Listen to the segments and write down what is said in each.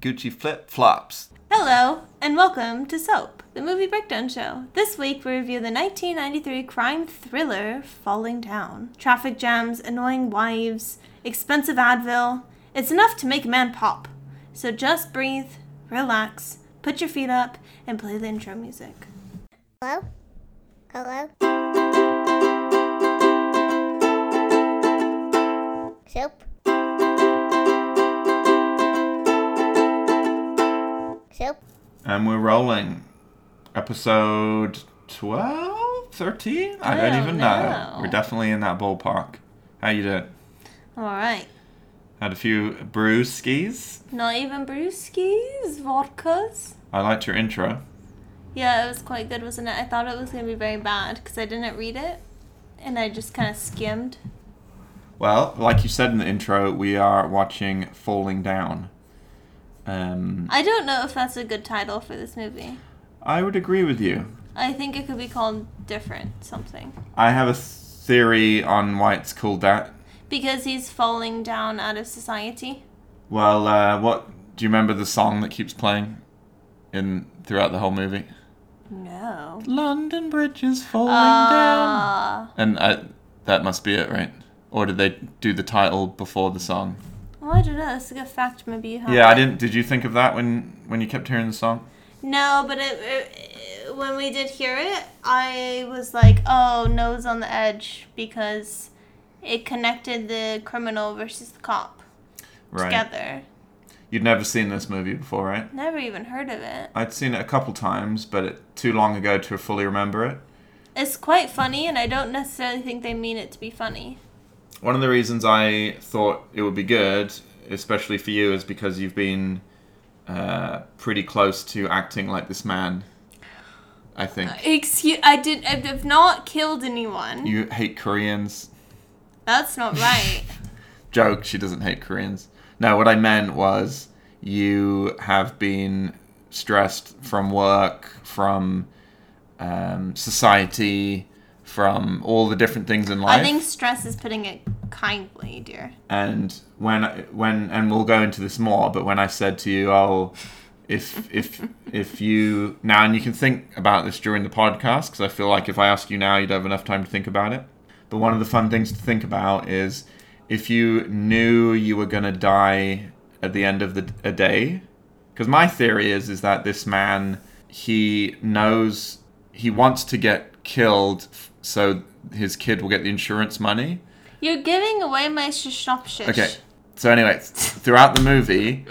Gucci flip-flops. Hello, and welcome to Soap, the movie breakdown show. This week we review the 1993 crime thriller, Falling Down. Traffic jams, annoying wives, expensive Advil. It's enough to make a man pop. So just breathe, relax, put your feet up, and play the intro music. Hello? Hello? Soap? And we're rolling. Episode 12? 13? I don't even know. We're definitely in that ballpark. How you doing? Alright. Had a few brewskis. Not even brewskis, vodkas. I liked your intro. Yeah, it was quite good, wasn't it? I thought it was going to be very bad because I didn't read it and I just kind of skimmed. Well, like you said in the intro, we are watching Falling Down. I don't know if that's a good title for this movie. I would agree with you. I think it could be called Different Something. I have a theory on why it's called that. Because he's falling down out of society. Well, do you remember the song that keeps playing throughout the whole movie? No. London Bridge is falling down. And that must be it, right? Or did they do the title before the song? Well, I don't know. That's a good fact. Maybe you have. Yeah, I didn't. Did you think of that when you kept hearing the song? No, but it, when we did hear it, I was like, "Oh, nose on the edge," because it connected the criminal versus the cop together. You'd never seen this movie before, right? Never even heard of it. I'd seen it a couple times, but too long ago to fully remember it. It's quite funny, and I don't necessarily think they mean it to be funny. One of the reasons I thought it would be good, especially for you, is because you've been pretty close to acting like this man, I think. I've not killed anyone. You hate Koreans. That's not right. Joke, she doesn't hate Koreans. No, what I meant was you have been stressed from work, from society, from all the different things in life. I think stress is putting it kindly, dear. And when we'll go into this more, but when I said to you, oh, if you now, and you can think about this during the podcast, because I feel like if I ask you now, you don't have enough time to think about it. But one of the fun things to think about is if you knew you were going to die at the end of a day, because my theory is that this man, he knows he wants to get killed so his kid will get the insurance money. You're giving away my shishnopshish. Okay. So anyway, throughout the movie,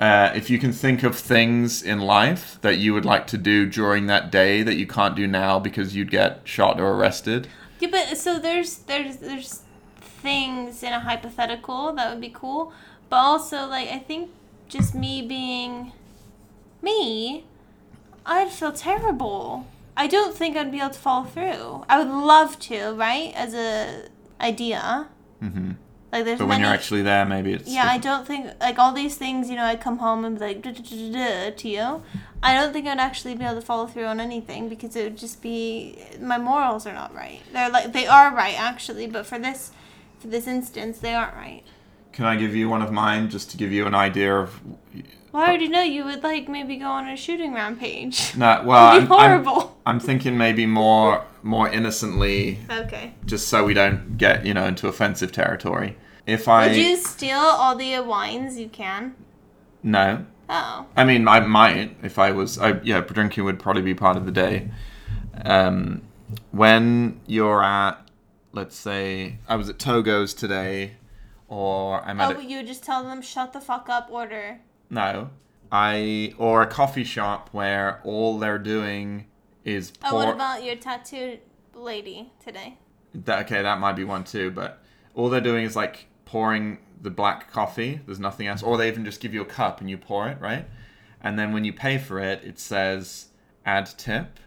if you can think of things in life that you would like to do during that day that you can't do now because you'd get shot or arrested. Yeah, but so there's things in a hypothetical that would be cool, but also like I think just me being me, I'd feel terrible. I don't think I'd be able to follow through. I would love to, right? As an idea. Mm-hmm. Like there's. But when you're actually there, maybe it's. Yeah, different. I don't think like all these things. You know, I come home and be like to you. I don't think I'd actually be able to follow through on anything because it would just be my morals are not right. They are right actually, but for this instance, they aren't right. Can I give you one of mine just to give you an idea of? Well, I already know you would like maybe go on a shooting rampage. No, well, it'd be horrible. I'm thinking maybe more innocently. Okay. Just so we don't get into offensive territory. Would you steal all the wines you can? No. Oh. I mean, I might if I was. Drinking would probably be part of the day. When you're at, let's say, I was at Togo's today, or I'm at. Oh, you would just tell them shut the fuck up, order. No, or a coffee shop where all they're doing is pour. Oh, what about your tattooed lady today? That might be one too, but all they're doing is like pouring the black coffee. There's nothing else. Or they even just give you a cup and you pour it, right? And then when you pay for it, it says, add tip.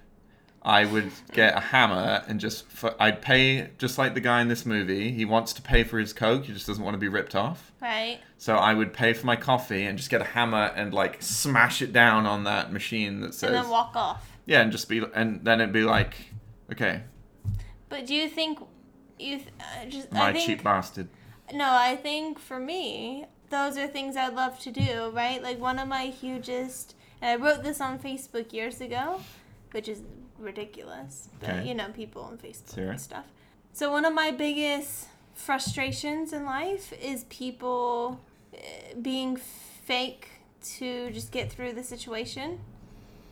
I would get a hammer and I'd pay just like the guy in this movie. He wants to pay for his Coke. He just doesn't want to be ripped off. Right. So I would pay for my coffee and just get a hammer and like smash it down on that machine that says. And then walk off. Yeah, and then it'd be like, okay. But do you think I think, cheap bastard. No, I think for me, those are things I'd love to do, right? Like one of my hugest, and I wrote this on Facebook years ago, which is ridiculous, but you know, people on Facebook and stuff. So one of my biggest frustrations in life is people being fake to just get through the situation,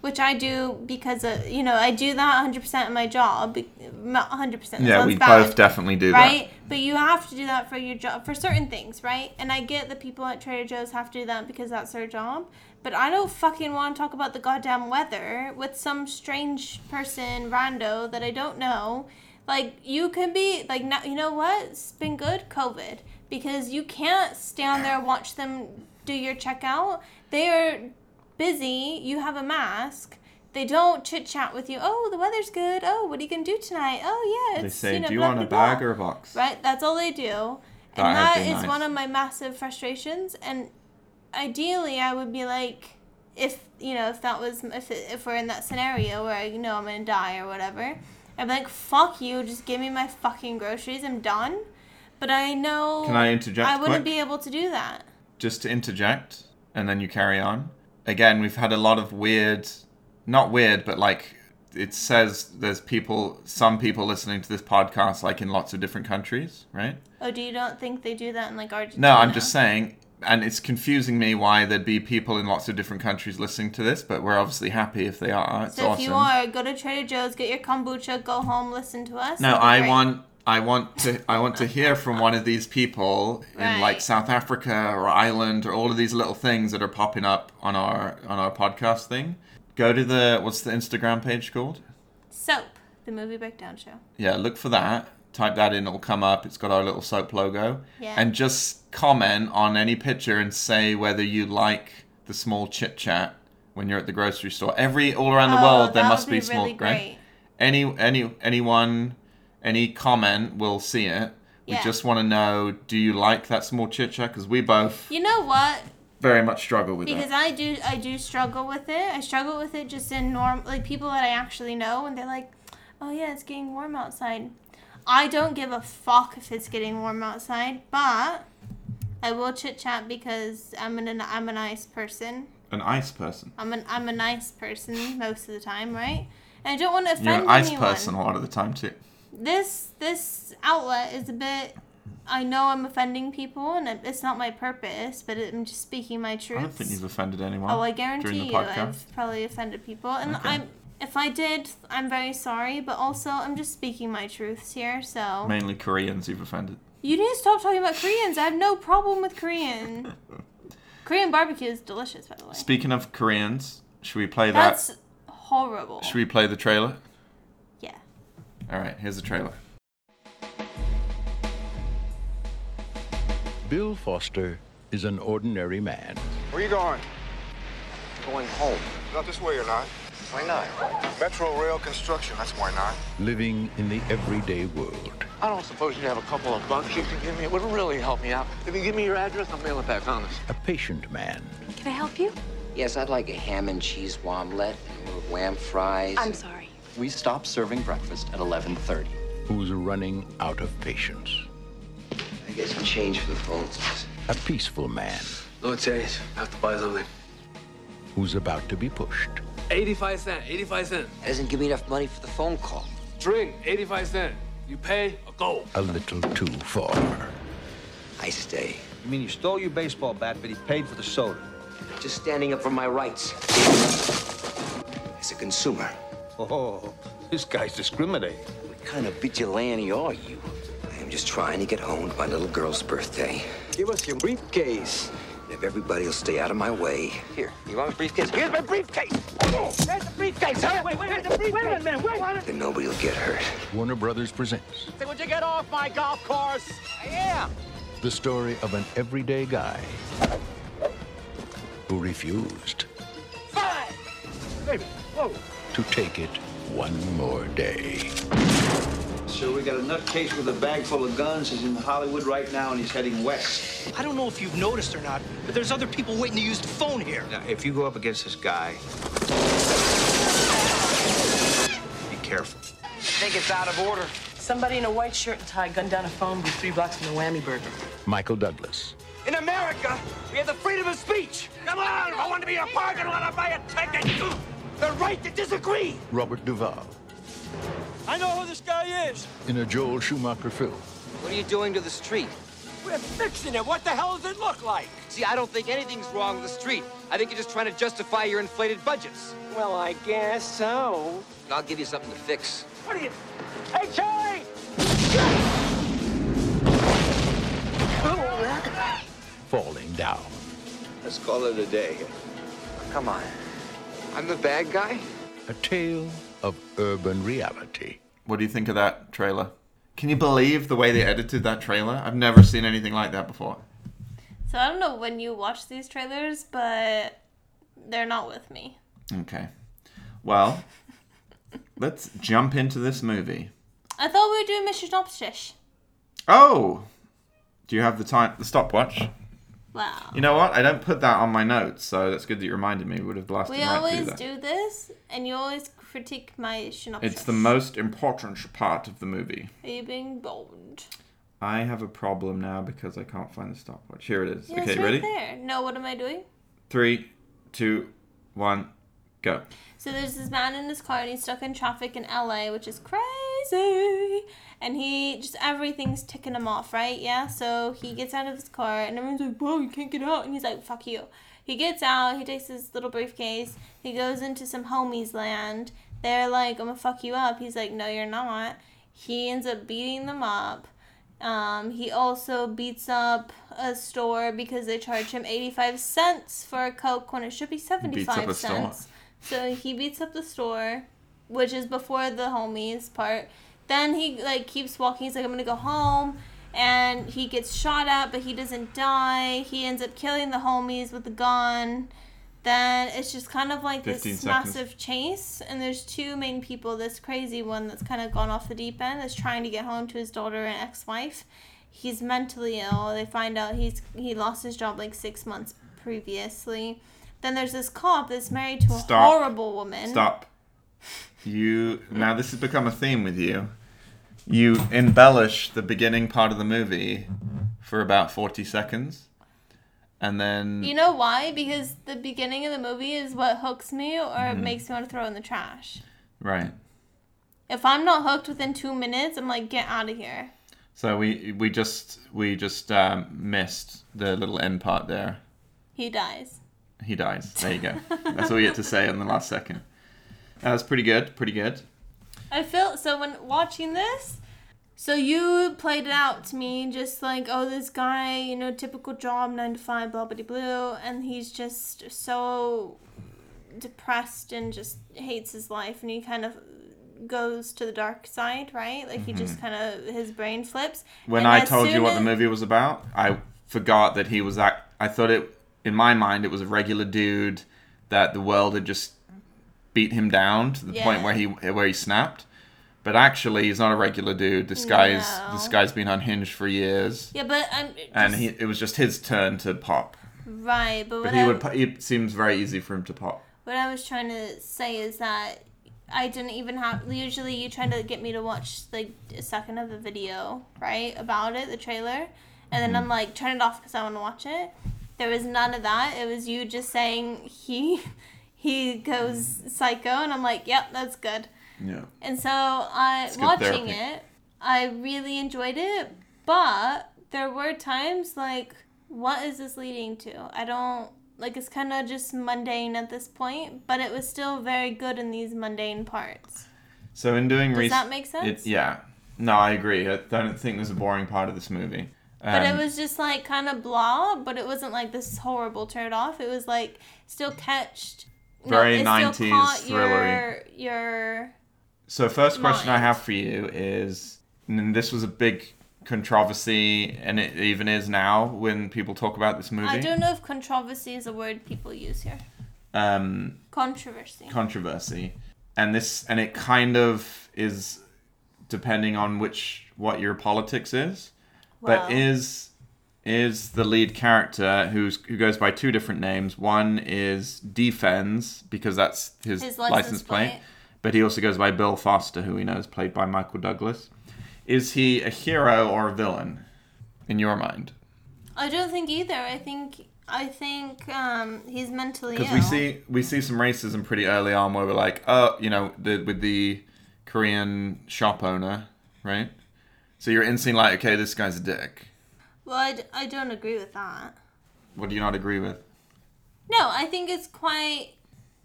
which I do because, you know, I do that 100% in my job, 100%. Yeah, we both definitely do that. Right? But you have to do that for your job, for certain things, right? And I get the people at Trader Joe's have to do that because that's their job. But I don't fucking want to talk about the goddamn weather with some strange person, rando, that I don't know. Like, you can be, like, now, you know what? It's been good, COVID. Because you can't stand there and watch them do your checkout. They are busy, you have a mask, they don't chit-chat with you, oh, the weather's good, oh, what are you going to do tonight, oh, yeah, it's, they say, you know, do you want a bag or a box? Right, that's all they do. And that is one of my massive frustrations, and ideally I would be like, if, you know, if that was, if we're in that scenario where, you know, I'm going to die or whatever, I'd be like, fuck you, just give me my fucking groceries, I'm done. But I know, can I interject I wouldn't be able to do that. Just to interject, and then you carry on. Again, we've had a lot of weird, not weird, but like it says there's people, some people listening to this podcast like in lots of different countries, right? Oh, do you not think they do that in like Argentina? No, I'm just saying, and it's confusing me why there'd be people in lots of different countries listening to this, but we're obviously happy if they are. It's so if awesome. You are, go to Trader Joe's, get your kombucha, go home, listen to us. No, I want to hear from one of these people in like South Africa or Ireland or all of these little things that are popping up on our podcast thing. Go to the, what's the Instagram page called? Soap, the movie breakdown show. Yeah, look for that. Type that in, it'll come up. It's got our little soap logo. Yeah. And just comment on any picture and say whether you like the small chit chat when you're at the grocery store. All around the world there must be small, really great. Right? Anyone. Any comment, we'll see it. We just want to know, do you like that small chit-chat? Because we both... You know what? Very much struggle with it. Because I do struggle with it. I struggle with it just in like people that I actually know, and they're like, oh yeah, it's getting warm outside. I don't give a fuck if it's getting warm outside, but I will chit-chat because I'm an ice person. An ice person? I'm a nice person most of the time, right? And I don't want to offend anyone. You're an ice person a lot of the time, too. This outlet is a bit, I know I'm offending people, and it's not my purpose, but I'm just speaking my truth. I don't think you've offended anyone. Oh, I guarantee you I've probably offended people. And okay. If I did, I'm very sorry, but also I'm just speaking my truths here, so. Mainly Koreans you've offended. You need to stop talking about Koreans. I have no problem with Korean. Korean barbecue is delicious, by the way. Speaking of Koreans, should we play that? That's horrible. Should we play the trailer? All right, here's the trailer. Bill Foster is an ordinary man. Where you going? Going home. Not this way, you're not. Why not? Metro rail construction, that's why not. Living in the everyday world. I don't suppose you have a couple of bucks you could give me. It would really help me out. If you give me your address, I'll mail it back, honest. A patient man. Can I help you? Yes, I'd like a ham and cheese omelet and a little wham fries. I'm sorry. We stopped serving breakfast at 11:30. Who's running out of patience? I get some change for the phone. A peaceful man. No change. I have to buy something. Who's about to be pushed? 85 cents. That doesn't give me enough money for the phone call. Drink, 85 cents. You pay or go. A little too far. I stay. You mean you stole your baseball bat, but he paid for the soda? Just standing up for my rights. As a consumer. Oh, this guy's discriminating. What kind of vigilante are you? I am just trying to get home to my little girl's birthday. Give us your briefcase. And if everybody will stay out of my way. Here, you want my briefcase? Here's my briefcase! Oh, there's the briefcase! Huh? Wait, the briefcase. Wait a minute, wait! Then nobody will get hurt. Warner Brothers presents... Say, would you get off my golf course? I am! The story of an everyday guy who refused... Fine! Baby, whoa! To take it one more day. So we got a nutcase with a bag full of guns. He's in Hollywood right now, and he's heading west. I don't know if you've noticed or not, but there's other people waiting to use the phone here. Now, if you go up against this guy, be careful. I think it's out of order. Somebody in a white shirt and tie gunned down a phone with 3 blocks from the Whammy Burger. Michael Douglas. In America, we have the freedom of speech. Come on, I want to be a part of it. I'll buy a ticket. The right to disagree. Robert Duvall. I know who this guy is. In a Joel Schumacher film. What are you doing to the street? We're fixing it. What the hell does it look like? See, I don't think anything's wrong with the street. I think you're just trying to justify your inflated budgets. Well, I guess so. I'll give you something to fix. What are you... Hey, Charlie! Falling Down. Let's call it a day. Come on. I'm the bad guy? A tale of urban reality. What do you think of that trailer? Can you believe the way they edited that trailer? I've never seen anything like that before. So I don't know when you watch these trailers, but they're not with me. Okay. Well, let's jump into this movie. I thought we were doing Mr. Synopsis. Oh! Do you have the time? The stopwatch? Wow. You know what? I don't put that on my notes, so that's good that you reminded me. We would have blasted right through that. We always do this, and you always critique my synopsis. It's the most important part of the movie. Are you being bold? I have a problem now because I can't find the stopwatch. Here it is. Yeah, okay, it's right ready? There. No, what am I doing? 3, 2, 1, go. So there's this man in his car and he's stuck in traffic in LA, which is crazy. And he just, everything's ticking him off, right? Yeah. So he gets out of his car and everyone's like, whoa, you can't get out. And he's like, fuck you. He gets out. He takes his little briefcase. He goes into some homies land. They're like, I'm gonna fuck you up. He's like, no, you're not. He ends up beating them up. He also beats up a store because they charge him 85 cents for a Coke when it should be 75 cents. So he beats up the store, which is before the homies part. Then he like keeps walking. He's like, I'm going to go home. And he gets shot at, but he doesn't die. He ends up killing the homies with the gun. Then it's just kind of like this massive chase. And there's two main people. This crazy one that's kind of gone off the deep end is trying to get home to his daughter and ex-wife. He's mentally ill. They find out he lost his job like 6 months previously. Then there's this cop that's married to a horrible woman. Stop. You now this has become a theme with you. You embellish the beginning part of the movie for about 40 seconds. And then... You know why? Because the beginning of the movie is what hooks me or makes me want to throw in the trash. Right. If I'm not hooked within 2 minutes, I'm like, get out of here. So we just missed the little end part there. He dies. There you go. That's all we get to say in the last second. That was pretty good. I feel... So when watching this... So you played it out to me, just like, oh, this guy, you know, typical job, 9 to 5, blah, blah, blah, and he's just so depressed and just hates his life, and he kind of goes to the dark side, right? Like, he just kind of, his brain flips. When I told you what the movie was about, I forgot that he was that, I thought it, in my mind, it was a regular dude that the world had just beat him down to the point where he snapped. But actually, he's not a regular dude. This guy's been unhinged for years. Yeah, but it was just his turn to pop. Right, it seems very easy for him to pop. What I was trying to say is that I didn't even have. Usually, you try to get me to watch like a second of the video, right, about it, the trailer, and then I'm like, turn it off because I want to watch it. There was none of that. It was you just saying he goes psycho, and I'm like, yep, that's good. Yeah. And so watching it, I really enjoyed it, but there were times like, what is this leading to? I don't, like, it's kind of just mundane at this point, but it was still very good in these mundane parts. So in doing research... Does that make sense? Yeah. No, I agree. I don't think there's a boring part of this movie. But it was just like kind of blah, but it wasn't like this horrible turn off. It was like still catched. Very 90s thriller-y. So first question I have for you is, and this was a big controversy, and it even is now when people talk about this movie. I don't know if controversy is a word people use here. Controversy. And it kind of is depending on what your politics is. Wow. But is the lead character who goes by two different names. One is Defense, because that's his license plate. But he also goes by Bill Foster, who we know is played by Michael Douglas. Is he a hero or a villain, in your mind? I don't think either. I think he's mentally ill. Because we see some racism pretty early on where we're like, with the Korean shop owner, right? So you're instantly like, okay, this guy's a dick. Well, I don't agree with that. What do you not agree with? No, I think it's quite...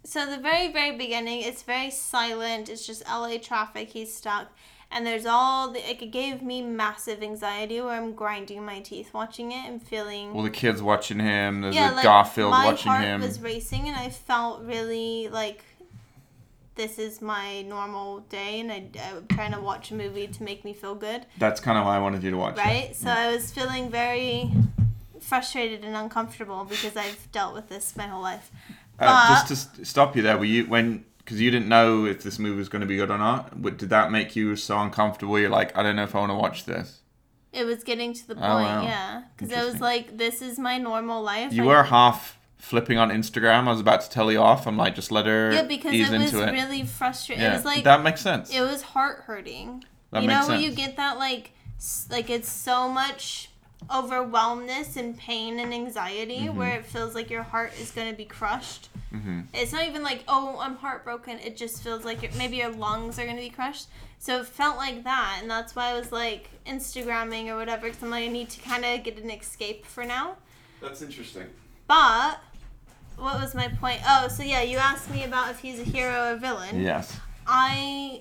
So the very, very beginning, it's very silent. It's just LA traffic. He's stuck. And there's all... it gave me massive anxiety where I'm grinding my teeth watching it and feeling... Well, the kid's watching him. There's Garfield watching him. My heart was racing and I felt really like... This is my normal day, and I'm trying to watch a movie to make me feel good. That's kind of why I wanted you to watch it. Right? So yeah. I was feeling very frustrated and uncomfortable because I've dealt with this my whole life. But, just to stop you there, because you didn't know if this movie was going to be good or not, did that make you so uncomfortable? You're like, I don't know if I want to watch this. It was getting to the point, yeah. Because I was like, this is my normal life. You were half... flipping on Instagram. I was about to tell you off. I'm like, just let her ease into it. Yeah, because it was really frustrating. Yeah, it was like, that makes sense. It was heart-hurting. That makes sense. You know, when you get that, like it's so much overwhelmness and pain and anxiety where it feels like your heart is going to be crushed. Mm-hmm. It's not even like, oh, I'm heartbroken. It just feels like maybe your lungs are going to be crushed. So it felt like that, and that's why I was, like, Instagramming or whatever, because I'm like, I need to kind of get an escape for now. That's interesting. But... what was my point? Oh, so yeah, you asked me about if he's a hero or villain. Yes. I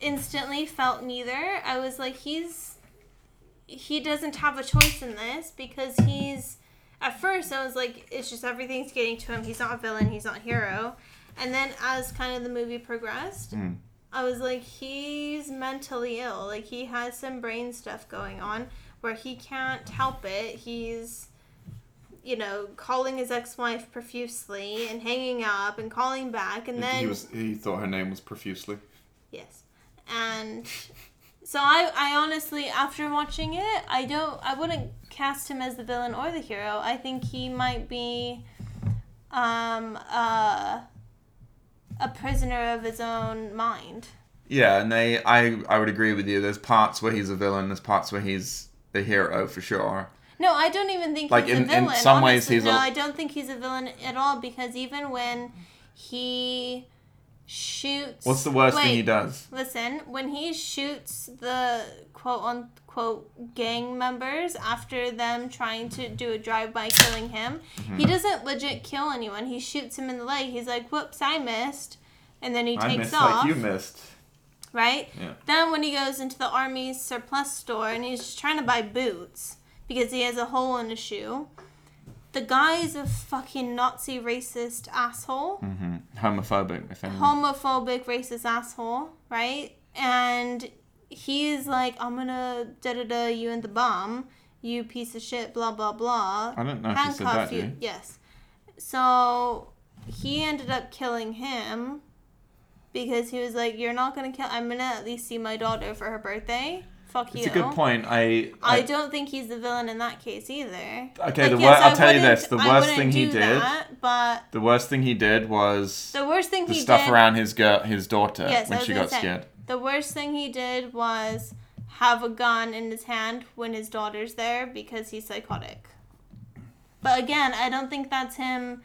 instantly felt neither. I was like, he doesn't have a choice in this because at first I was like, it's just everything's getting to him. He's not a villain. He's not a hero. And then as kind of the movie progressed, I was like, he's mentally ill. Like he has some brain stuff going on where he can't help it. He's... calling his ex-wife profusely and hanging up and calling back, and then he thought her name was Profusely. Yes, and so I honestly, after watching it, I wouldn't cast him as the villain or the hero. I think he might be, a prisoner of his own mind. Yeah, and I would agree with you. There's parts where he's a villain. There's parts where he's the hero for sure. No, I don't even think he's a villain. In some ways, I don't think he's a villain at all because even when he shoots... What's the worst thing he does? Listen, when he shoots the quote-unquote gang members after them trying to do a drive-by killing him, he doesn't legit kill anyone. He shoots him in the leg. He's like, whoops, I missed. And then he takes off. Like you missed. Right? Yeah. Then when he goes into the Army's surplus store and he's trying to buy boots... because he has a hole in his shoe. The guy is a fucking Nazi racist asshole. Mm-hmm. Homophobic, I think. Homophobic racist asshole, right? And he's like, I'm gonna da-da-da you in the bum, you piece of shit, blah, blah, blah. I don't know if he said that, do you? Yes. So he ended up killing him because he was like, you're not gonna kill... I'm gonna at least see my daughter for her birthday. Fuck you. It's a good point. I don't think he's the villain in that case either. Okay, I'll tell you this. The worst thing he did... the worst thing he did was... The worst thing he did... The stuff around his daughter when she got scared. The worst thing he did was have a gun in his hand when his daughter's there because he's psychotic. But again, I don't think that's him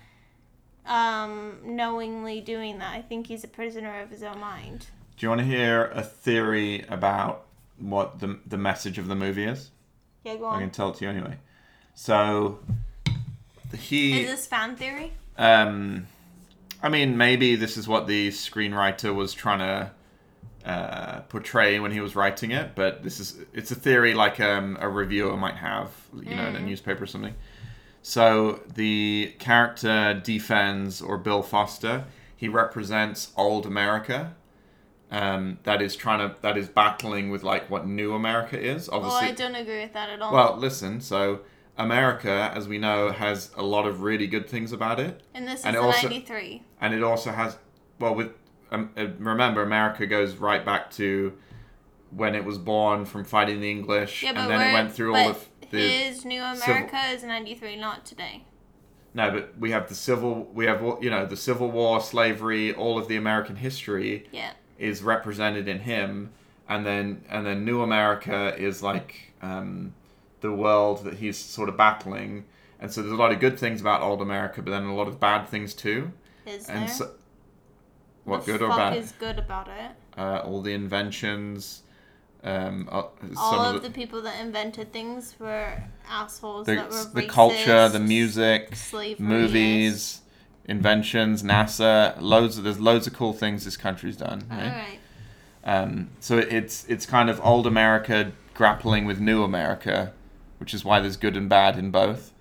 knowingly doing that. I think he's a prisoner of his own mind. Do you want to hear a theory about... what the message of the movie is? Yeah, go on. I can tell it to you anyway. So, is this fan theory? I mean, maybe this is what the screenwriter was trying to portray when he was writing it, but it's a theory like a reviewer might have, in a newspaper or something. So, the character Defense, or Bill Foster, he represents old America. That is battling with what new America is. Obviously, I don't agree with that at all. Well, listen. So America, as we know, has a lot of really good things about it. And this is 1993. And it also has remember, America goes right back to when it was born from fighting the English, and then it went through all of the his new America is 1993, not today. No, but we have the Civil War, slavery, all of the American history. Yeah. Is represented in him, and then New America is the world that he's sort of battling. And so there's a lot of good things about old America, but then a lot of bad things too. Is there? And so, what good or bad? What is good about it? All the inventions. All of the people that invented things were assholes. The culture, the music, slavery, movies, inventions, NASA. There's loads of cool things this country's done. Right? All right. So it's kind of old America grappling with new America, which is why there's good and bad in both.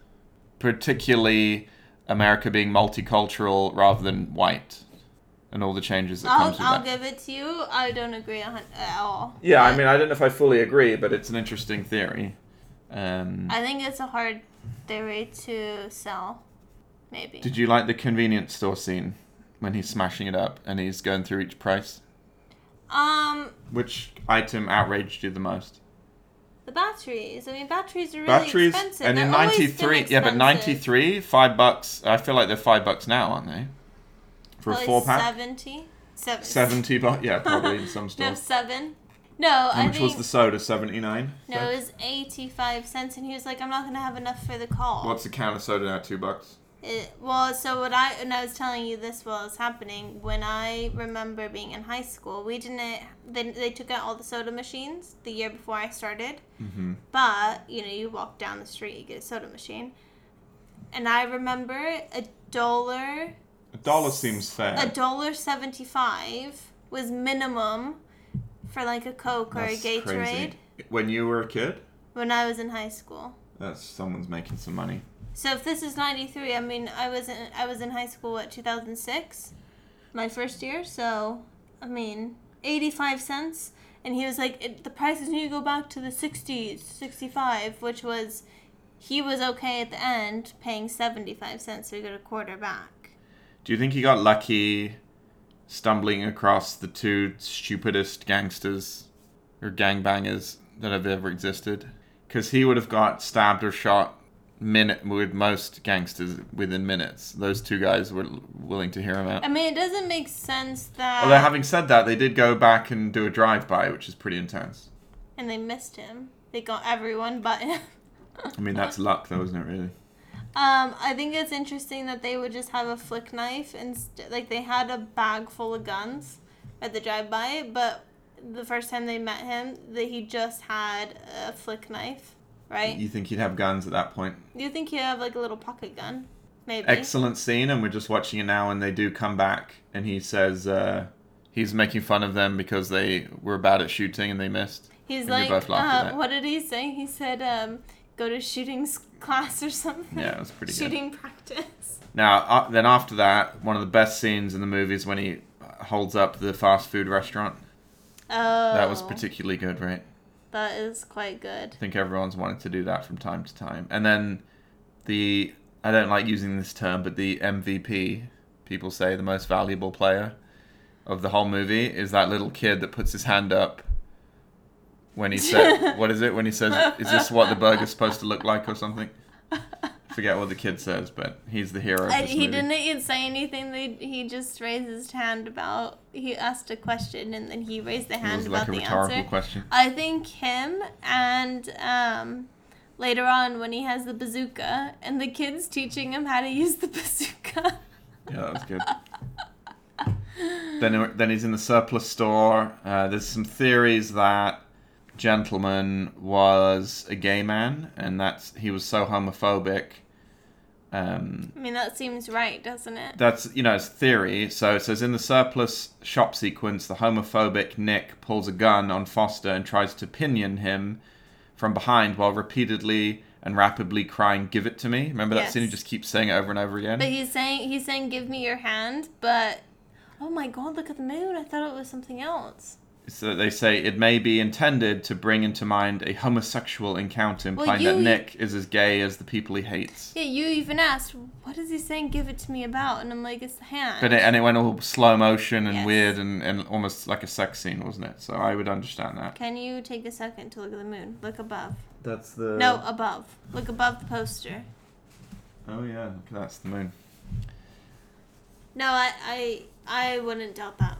Particularly America being multicultural rather than white. And all the changes that comes with that. I'll give it to you. I don't agree at all. Yeah, I mean, I don't know if I fully agree, but it's an interesting theory. I think it's a hard theory to sell, maybe. Did you like the convenience store scene when he's smashing it up and he's going through each price? Which item outraged you the most? The batteries. I mean, batteries are really expensive. And they're in 93, yeah, but 93, $5. I feel like they're $5 now, aren't they? For probably a 4-pack? 70? $70, yeah, probably in some stores. No, 7. No, How much was the soda, 79? No, so? It was 85 cents, and he was like, I'm not going to have enough for the call. What's the can of soda now, $2? And I was telling you this while it was happening, when I remember being in high school, they took out all the soda machines the year before I started. Mm-hmm. But, you walk down the street, you get a soda machine. And I remember $1... A dollar seems fair. $1.75 was minimum for like a Coke or a Gatorade. Crazy. When you were a kid? When I was in high school. Someone's making some money. So if this is 93, I mean, I was in high school 2006, my first year. So I mean, 85 cents, and he was like, the prices need to go back to the 60s, 65, which was he was okay at the end paying 75 cents, so he got a quarter back. Do you think he got lucky stumbling across the two stupidest gangsters or gangbangers that have ever existed? Because he would have got stabbed or shot with most gangsters within minutes. Those two guys were willing to hear him out. I mean, it doesn't make sense that... Although having said that, they did go back and do a drive-by, which is pretty intense. And they missed him. They got everyone but him. I mean, that's luck though, isn't it, really? I think it's interesting that they would just have a flick knife and they had a bag full of guns at the drive-by, but the first time they met him, he just had a flick knife, right? You think he'd have guns at that point? You think he'd have a little pocket gun, maybe? Excellent scene, and we're just watching it now, and they do come back, and he says he's making fun of them because they were bad at shooting and they missed. He's and like, what did he say? He said, go to shooting class or something. Yeah, it was pretty good. Shooting practice. Now, then after that, one of the best scenes in the movie is when he holds up the fast food restaurant. Oh. That was particularly good, right? That is quite good. I think everyone's wanted to do that from time to time. And then I don't like using this term, but the MVP, people say the most valuable player of the whole movie, is that little kid that puts his hand up when he said, what is it? When he says, is this what the burger's supposed to look like or something? I forget what the kid says, but he's the hero of this movie. He didn't even say anything. He just raised his hand about, he asked a question and then he raised the hand about the answer. It was like a rhetorical question. I think him and later on when he has the bazooka and the kid's teaching him how to use the bazooka. Yeah, that was good. Then he's in the surplus store. There's some theories that gentleman was a gay man, and he was so homophobic. I mean, that seems right, doesn't it? That's, it's theory. So it says in the surplus shop sequence, the homophobic Nick pulls a gun on Foster and tries to pinion him from behind while repeatedly and rapidly crying, "Give it to me." Remember that scene? He just keeps saying it over and over again. But he's saying, "Give me your hand," but oh my God, look at the moon. I thought it was something else. So they say it may be intended to bring into mind a homosexual encounter, implying that Nick is as gay as the people he hates. Yeah, you even asked, what is he saying, "Give it to me" about? And I'm like, it's the hand. But it went all slow motion and weird and almost like a sex scene, wasn't it? So I would understand that. Can you take a second to look at the moon? Look above. Above. Look above the poster. Oh, yeah. That's the moon. No, I wouldn't doubt that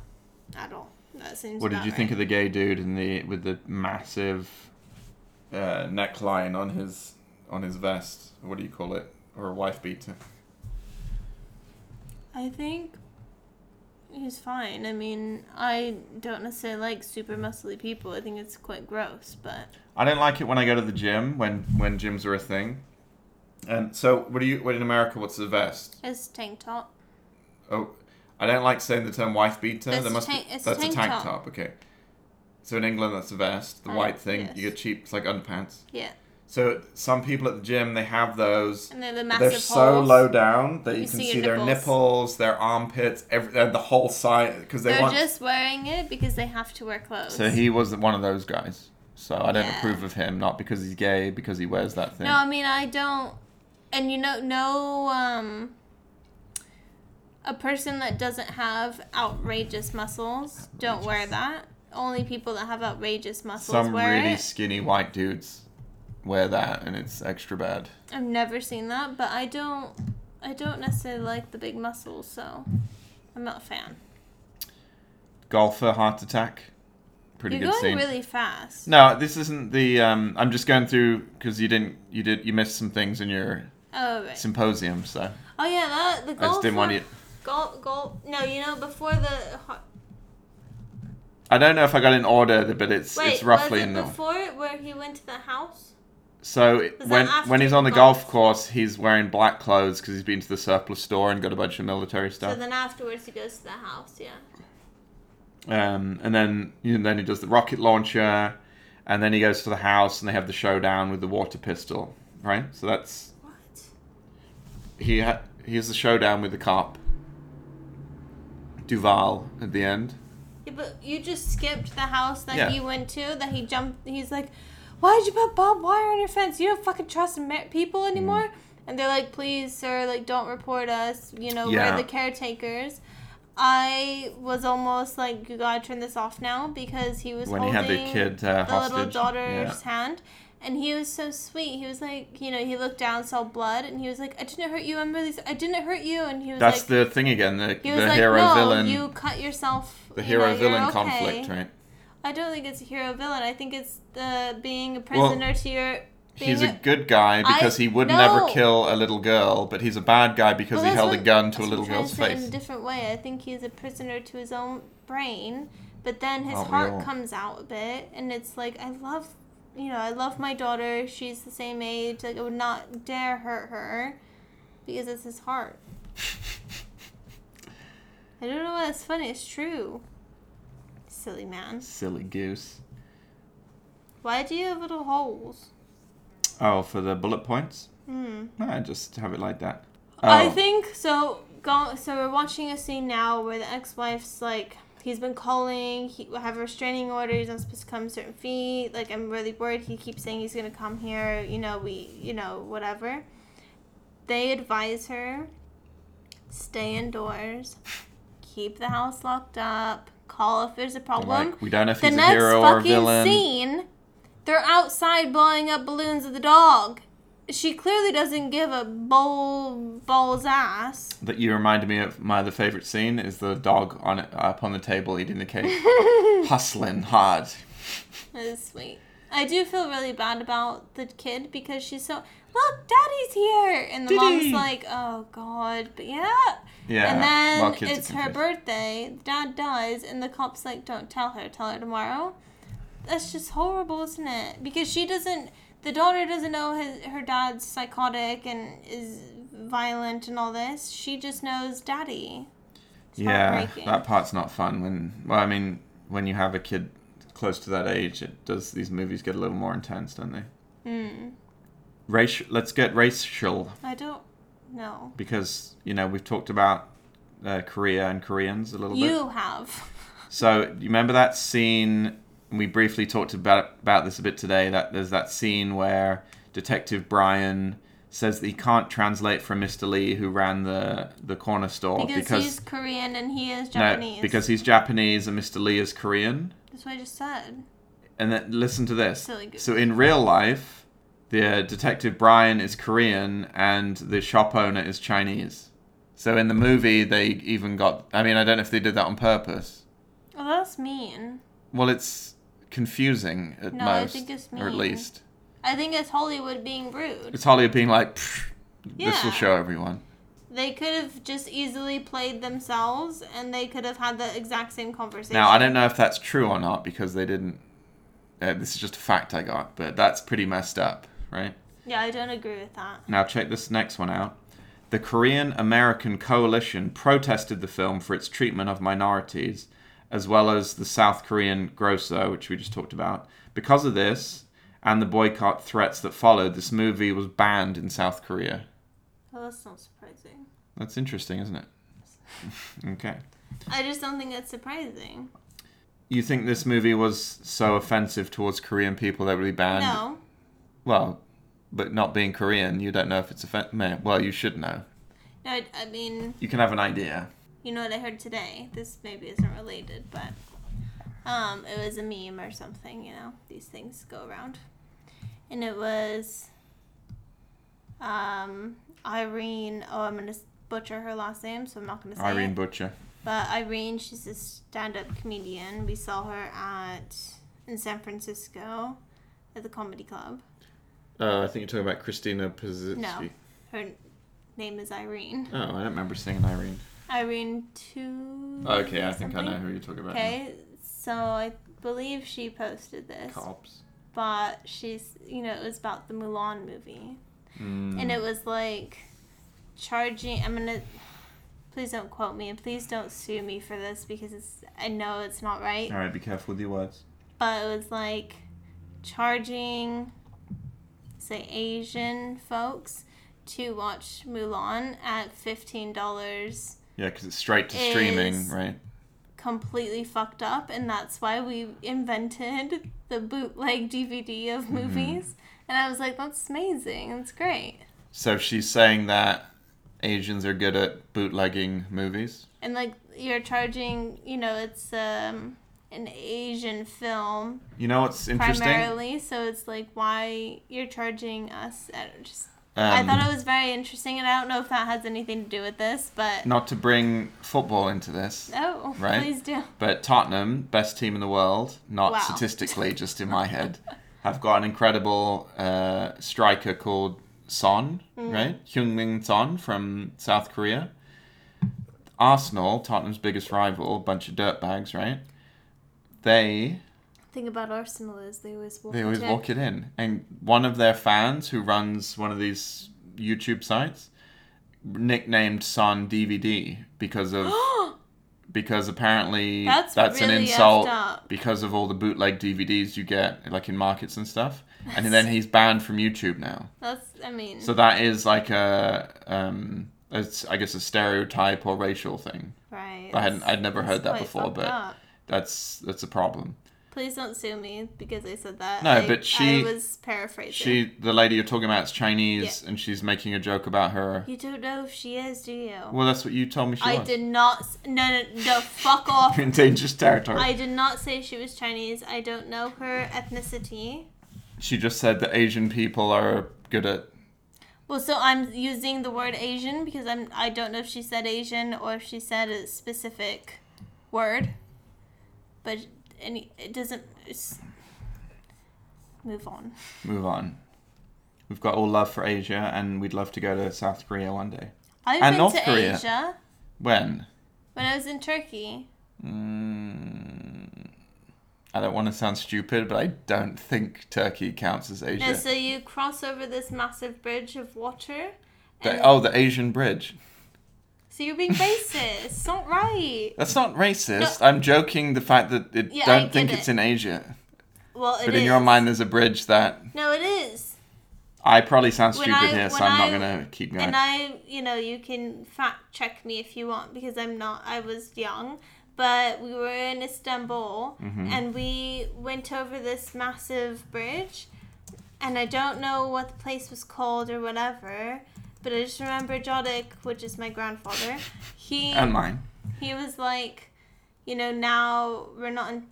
at all. That seems what did you think of the gay dude with the massive neckline on his vest. What do you call it? Or a wife beater. I think he's fine. I mean, I don't necessarily like super muscly people. I think it's quite gross, but... I don't like it when I go to the gym, when gyms are a thing. And so, what in America, what's the vest? It's a tank top. Oh, I don't like saying the term wife beater. That's a tank top. Okay. So in England, that's a vest, the white thing. Yes. You get cheap, it's like underpants. Yeah. So some people at the gym, they have those. And they're the massive holes. They're so low down that you can see their nipples, their armpits, the whole side. Because they're just wearing it because they have to wear clothes. So he was one of those guys. So I don't approve of him, not because he's gay, because he wears that thing. No, I mean, I don't. And you know, a person that doesn't have outrageous muscles don't wear that. Only people that have outrageous muscles wear it. Some really skinny white dudes wear that, and it's extra bad. I've never seen that, but I don't necessarily like the big muscles, so I'm not a fan. Golfer heart attack. Pretty good scene. You're going really fast. No, this isn't the. I'm just going through because you missed some things in your symposium. So. Oh yeah, the golf. I just didn't want you. Golf. No, you know before the. I don't know if I got in order, but it's roughly in the. Before where he went to the house. So when he's on the golf course, he's wearing black clothes because he's been to the surplus store and got a bunch of military stuff. So then afterwards, he goes to the house. Yeah. And then he does the rocket launcher, and then he goes to the house, and they have the showdown with the water pistol, right? So that's what he has the showdown with the cop Duvall at the end. Yeah, but you just skipped the house that he went to, that he jumped. He's like, "Why did you put barbed wire on your fence? You don't fucking trust people anymore." And they're like, "Please, sir, like don't report us. You know, we're the caretakers." I was almost like, you gotta turn this off now, because he was holding the kid, the little daughter's hand, and he was so sweet. He was like, he looked down, saw blood, and he was like, "I didn't hurt you. I'm really, I didn't hurt you." And he was like, "That's the thing again. The hero villain. You cut yourself. The hero villain conflict, right?" I don't think it's a hero villain. I think it's the being a prisoner to your. He's a good guy because he would never kill a little girl, but he's a bad guy because he held a gun to a little girl's face. In a different way, I think he's a prisoner to his own brain, but then his heart comes out a bit, and it's like, I love my daughter. She's the same age. Like, I would not dare hurt her because it's his heart. I don't know why that's funny. It's true. Silly man. Silly goose. Why do you have little holes? Oh, for the bullet points? No, I just have it like that. Oh. I think, so we're watching a scene now where the ex-wife's like, he's been calling, he have a restraining order, he's not supposed to come certain feet, like, I'm really worried, he keeps saying he's going to come here, whatever. They advise her, stay indoors, keep the house locked up, call if there's a problem. Like, we don't know if he's a hero or a villain. The next fucking scene... They're outside blowing up balloons at the dog. She clearly doesn't give a bull's ass. That you reminded me of my other favorite scene is the dog up on the table eating the cake. Hustling hard. That is sweet. I do feel really bad about the kid because she's so, look, daddy's here. And the mom's like, oh, God. But yeah. And then it's her birthday. Dad dies. And the cop's like, don't tell her. Tell her tomorrow. That's just horrible, isn't it? Because the daughter doesn't know her dad's psychotic and is violent and all this. She just knows daddy. It's heartbreaking. That part's not fun. When you have a kid close to that age, these movies get a little more intense, don't they? Let's get racial. I don't know. Because, we've talked about Korea and Koreans a little bit. You have. So, you remember that scene... We briefly talked about this a bit today, that there's that scene where Detective Brian says that he can't translate for Mr. Lee, who ran the corner store. Because he's Korean and he is Japanese. No, because he's Japanese and Mr. Lee is Korean. That's what I just said. And then listen to this. Silly. So in real life, the Detective Brian is Korean and the shop owner is Chinese. So in the movie, they even got... I mean, I don't know if they did that on purpose. Well, that's mean. Well, it's... confusing at most, I think it's mean. Or at least. I think it's Hollywood being rude. It's Hollywood being like, this will show everyone. They could have just easily played themselves, and they could have had the exact same conversation. Now, I don't know if that's true or not, because they didn't... this is just a fact I got, but that's pretty messed up, right? Yeah, I don't agree with that. Now, check this next one out. The Korean-American Coalition protested the film for its treatment of minorities, as well as the South Korean Grosso, which we just talked about. Because of this, and the boycott threats that followed, this movie was banned in South Korea. Well, that's not surprising. That's interesting, isn't it? Okay. I just don't think that's surprising. You think this movie was so offensive towards Korean people that it would be banned? No. Well, but not being Korean, you don't know if it's offensive. Well, you should know. No, I mean... You can have an idea. You know what I heard today? This maybe isn't related, but... it was a meme or something, you know? These things go around. And it was... Irene, I'm going to butcher her last name, so I'm not going to say Irene Butcher. But Irene, she's a stand-up comedian. We saw her in San Francisco at the comedy club. I think you're talking about Christina Pazitsky. No, her name is Irene. Oh, I don't remember seeing Irene. Irene 2. Okay, I think something. I know who you're talking about. Okay, so I believe she posted this. Cops. But she's, it was about the Mulan movie. Mm. And it was like charging. Please don't quote me, and please don't sue me for this, because I know it's not right. All right, be careful with your words. But it was like charging, say, Asian folks to watch Mulan at $15. Yeah, because it's straight to streaming, right? Completely fucked up, and that's why we invented the bootleg DVD of movies. Mm-hmm. And I was like, that's amazing. That's great. So she's saying that Asians are good at bootlegging movies? And, you're charging, it's an Asian film. You know what's interesting? Primarily, so it's why you're charging us? I thought it was very interesting, and I don't know if that has anything to do with this, but... Not to bring football into this. Oh, right? Please do. But Tottenham, best team in the world, not statistically, just in my head... have got an incredible striker called Son, right? Heung-min Son from South Korea. Arsenal, Tottenham's biggest rival, bunch of dirtbags, right? The thing about Arsenal is they always walk it in. And one of their fans who runs one of these YouTube sites nicknamed Son DVD because apparently that's really an insult because of all the bootleg DVDs you get, in markets and stuff. And then he's banned from YouTube now. So that is a stereotype or racial thing. Right. I'd never heard that before, but that's a problem. Please don't sue me because I said that. No, but I was paraphrasing. The lady you're talking about is Chinese, and she's making a joke about her. You don't know if she is, do you? Well, that's what you told me she was. I did not... No, fuck off. You're in dangerous territory. I did not say she was Chinese. I don't know her ethnicity. She just said that Asian people are good at... Well, so I'm using the word Asian because I don't know if she said Asian or if she said a specific word. But... And it doesn't... Move on. We've got all love for Asia, and we'd love to go to South Korea one day. I've been North to Korea. Asia. When? When I was in Turkey. I don't want to sound stupid, but I don't think Turkey counts as Asia. No, so you cross over this massive bridge of water. The Asian Bridge. So you're being racist. It's not right. That's not racist. No. I'm joking the fact that I don't think it's in Asia. Well, it is. But in your mind, there's a bridge that... No, it is. I probably sound stupid here, so I'm not going to keep going. And you can fact check me if you want, because I was young. But we were in Istanbul, and we went over this massive bridge. And I don't know what the place was called or whatever... But I just remember Jodik, which is my grandfather, and mine. He was like, now we're in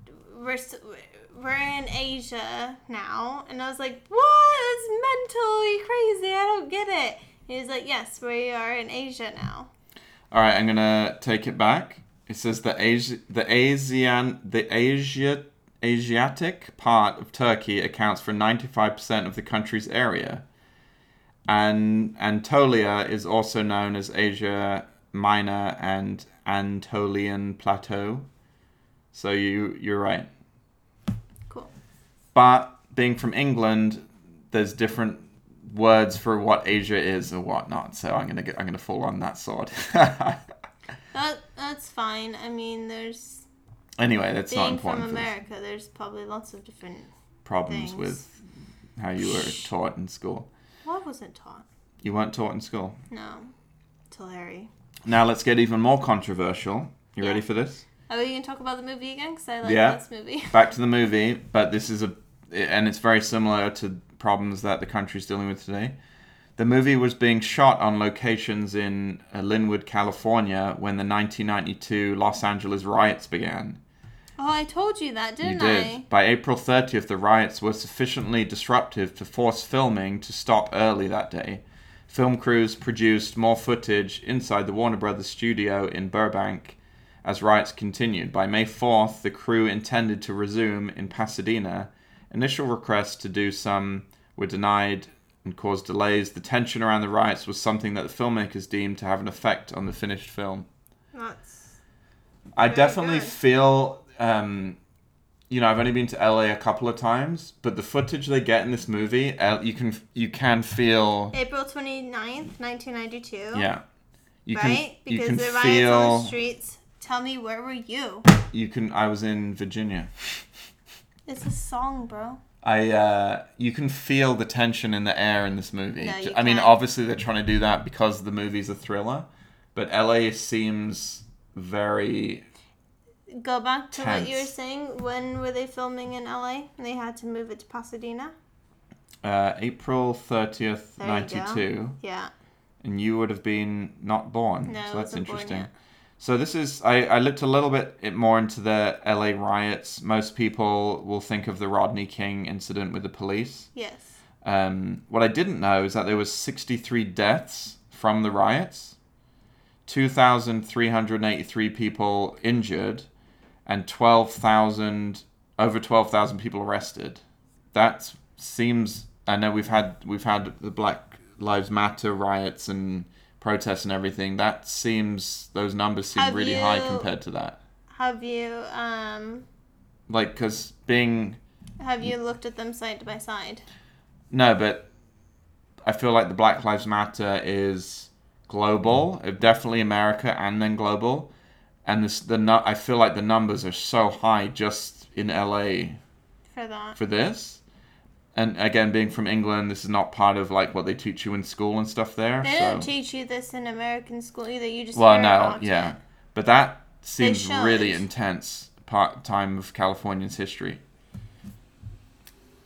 Asia now, and I was like, what? That's mentally crazy. I don't get it. He was like, yes, we are in Asia now. All right, I'm gonna take it back. It says the Asia Asiatic part of Turkey accounts for 95% of the country's area. And Anatolia is also known as Asia Minor and Anatolian Plateau. So you're right. Cool. But being from England, there's different words for what Asia is and whatnot. So I'm gonna fall on that sword. That's fine. I mean, there's. Anyway, that's not important. Being from America, there's probably lots of different problems with how you were taught in school. Well, I wasn't taught. You weren't taught in school? No. Till Harry. Now let's get even more controversial. You ready for this? Oh, you can talk about the movie again? Because I like this movie. Back to the movie, but this is and it's very similar to problems that the country's dealing with today. The movie was being shot on locations in Linwood, California, when the 1992 Los Angeles riots began. Oh, I told you that, didn't I? You did. By April 30th, the riots were sufficiently disruptive to force filming to stop early that day. Film crews produced more footage inside the Warner Brothers studio in Burbank as riots continued. By May 4th, the crew intended to resume in Pasadena. Initial requests to do some were denied and caused delays. The tension around the riots was something that the filmmakers deemed to have an effect on the finished film. I definitely feel... I've only been to LA a couple of times, but the footage they get in this movie, you can feel... April 29th, 1992. Yeah. Because the riots on the streets. Tell me, where were you? I was in Virginia. It's a song, bro. You can feel the tension in the air in this movie. No, I mean, obviously they're trying to do that because the movie's a thriller, but LA seems very... Go back to tense. What you were saying. When were they filming in LA? They had to move it to Pasadena. April 30th, 92. Yeah. And you would have been not born. No, so that's interesting. So this is, I looked a little bit more into the LA riots. Most people will think of the Rodney King incident with the police. Yes. What I didn't know is that there was 63 deaths from the riots, 2,383 people injured, and over 12,000 people arrested. That seems... I know we've had the Black Lives Matter riots and protests and everything. Those numbers seem really high compared to that. Have you... Have you looked at them side by side? No, but I feel like the Black Lives Matter is global, definitely America and then global. And I feel like the numbers are so high just in LA for this. And again, being from England, this is not part of like what they teach you in school and stuff there. They don't teach you this in American school either. You just hear about it. But that seems really intense time of California's history.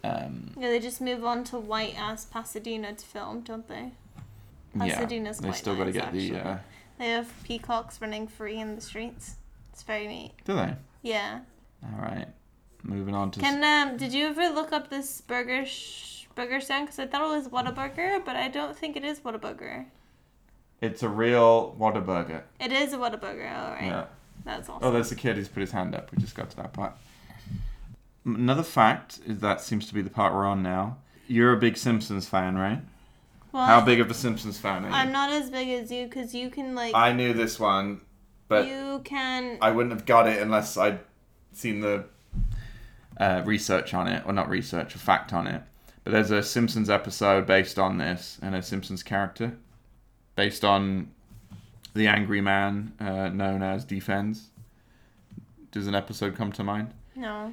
They just move on to white ass Pasadena to film, don't they? Pasadena's white. They still got to get actually. They have peacocks running free in the streets. It's very neat. Do they? Yeah. All right. Moving on to... did you ever look up this burger sound? Because I thought it was Whataburger, but I don't think it is Whataburger. It's a real Whataburger. It is a Whataburger, all right. Yeah. That's awesome. Oh, there's a kid who's put his hand up. We just got to that part. Another fact is that seems to be the part we're on now. You're a big Simpsons fan, right? Well, how big of a Simpsons fan are you? I'm not as big as you because you can like... I knew this one, but... You can... I wouldn't have got it unless I'd seen the research on it. Or not research, a fact on it. But there's a Simpsons episode based on this and a Simpsons character based on the angry man known as Defends. Does an episode come to mind? No.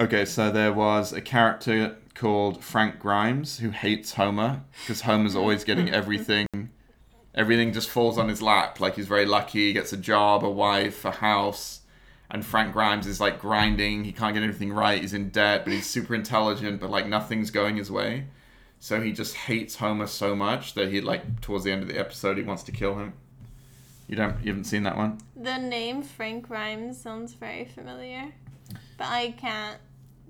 Okay, so there was a character called Frank Grimes who hates Homer because Homer's always getting everything. Everything just falls on his lap. Like, he's very lucky, he gets a job, a wife, a house, and Frank Grimes is like grinding. He can't get anything right. He's in debt, but he's super intelligent, but like nothing's going his way. So he just hates Homer so much that he like towards the end of the episode he wants to kill him. You haven't seen that one? The name Frank Grimes sounds very familiar, but I can't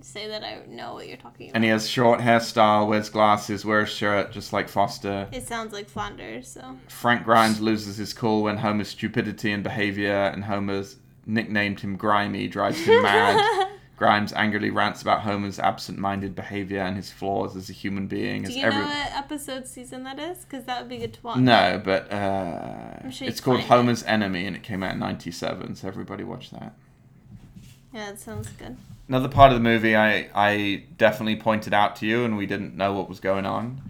say that I know what you're talking about. And he has short hairstyle, wears glasses, wears a shirt, just like Foster. It sounds like Flanders, so... Frank Grimes loses his cool when Homer's stupidity and behavior and Homer's nicknamed him Grimy drives him mad. Grimes angrily rants about Homer's absent-minded behavior and his flaws as a human being. Do you know what episode season that is? Because that would be good to watch. No, but sure it's called Homer's Enemy, and it came out in 1997, so everybody watch that. Yeah, it sounds good. Another part of the movie I definitely pointed out to you, and we didn't know what was going on.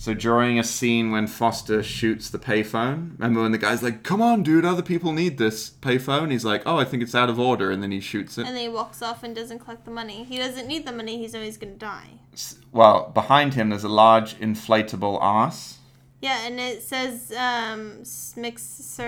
So during a scene when Foster shoots the payphone, remember when the guy's like, come on, dude, other people need this payphone? He's like, oh, I think it's out of order, and then he shoots it. And then he walks off and doesn't collect the money. He doesn't need the money, he's always going to die. Well, behind him there's a large inflatable arse. Yeah, and it says Sir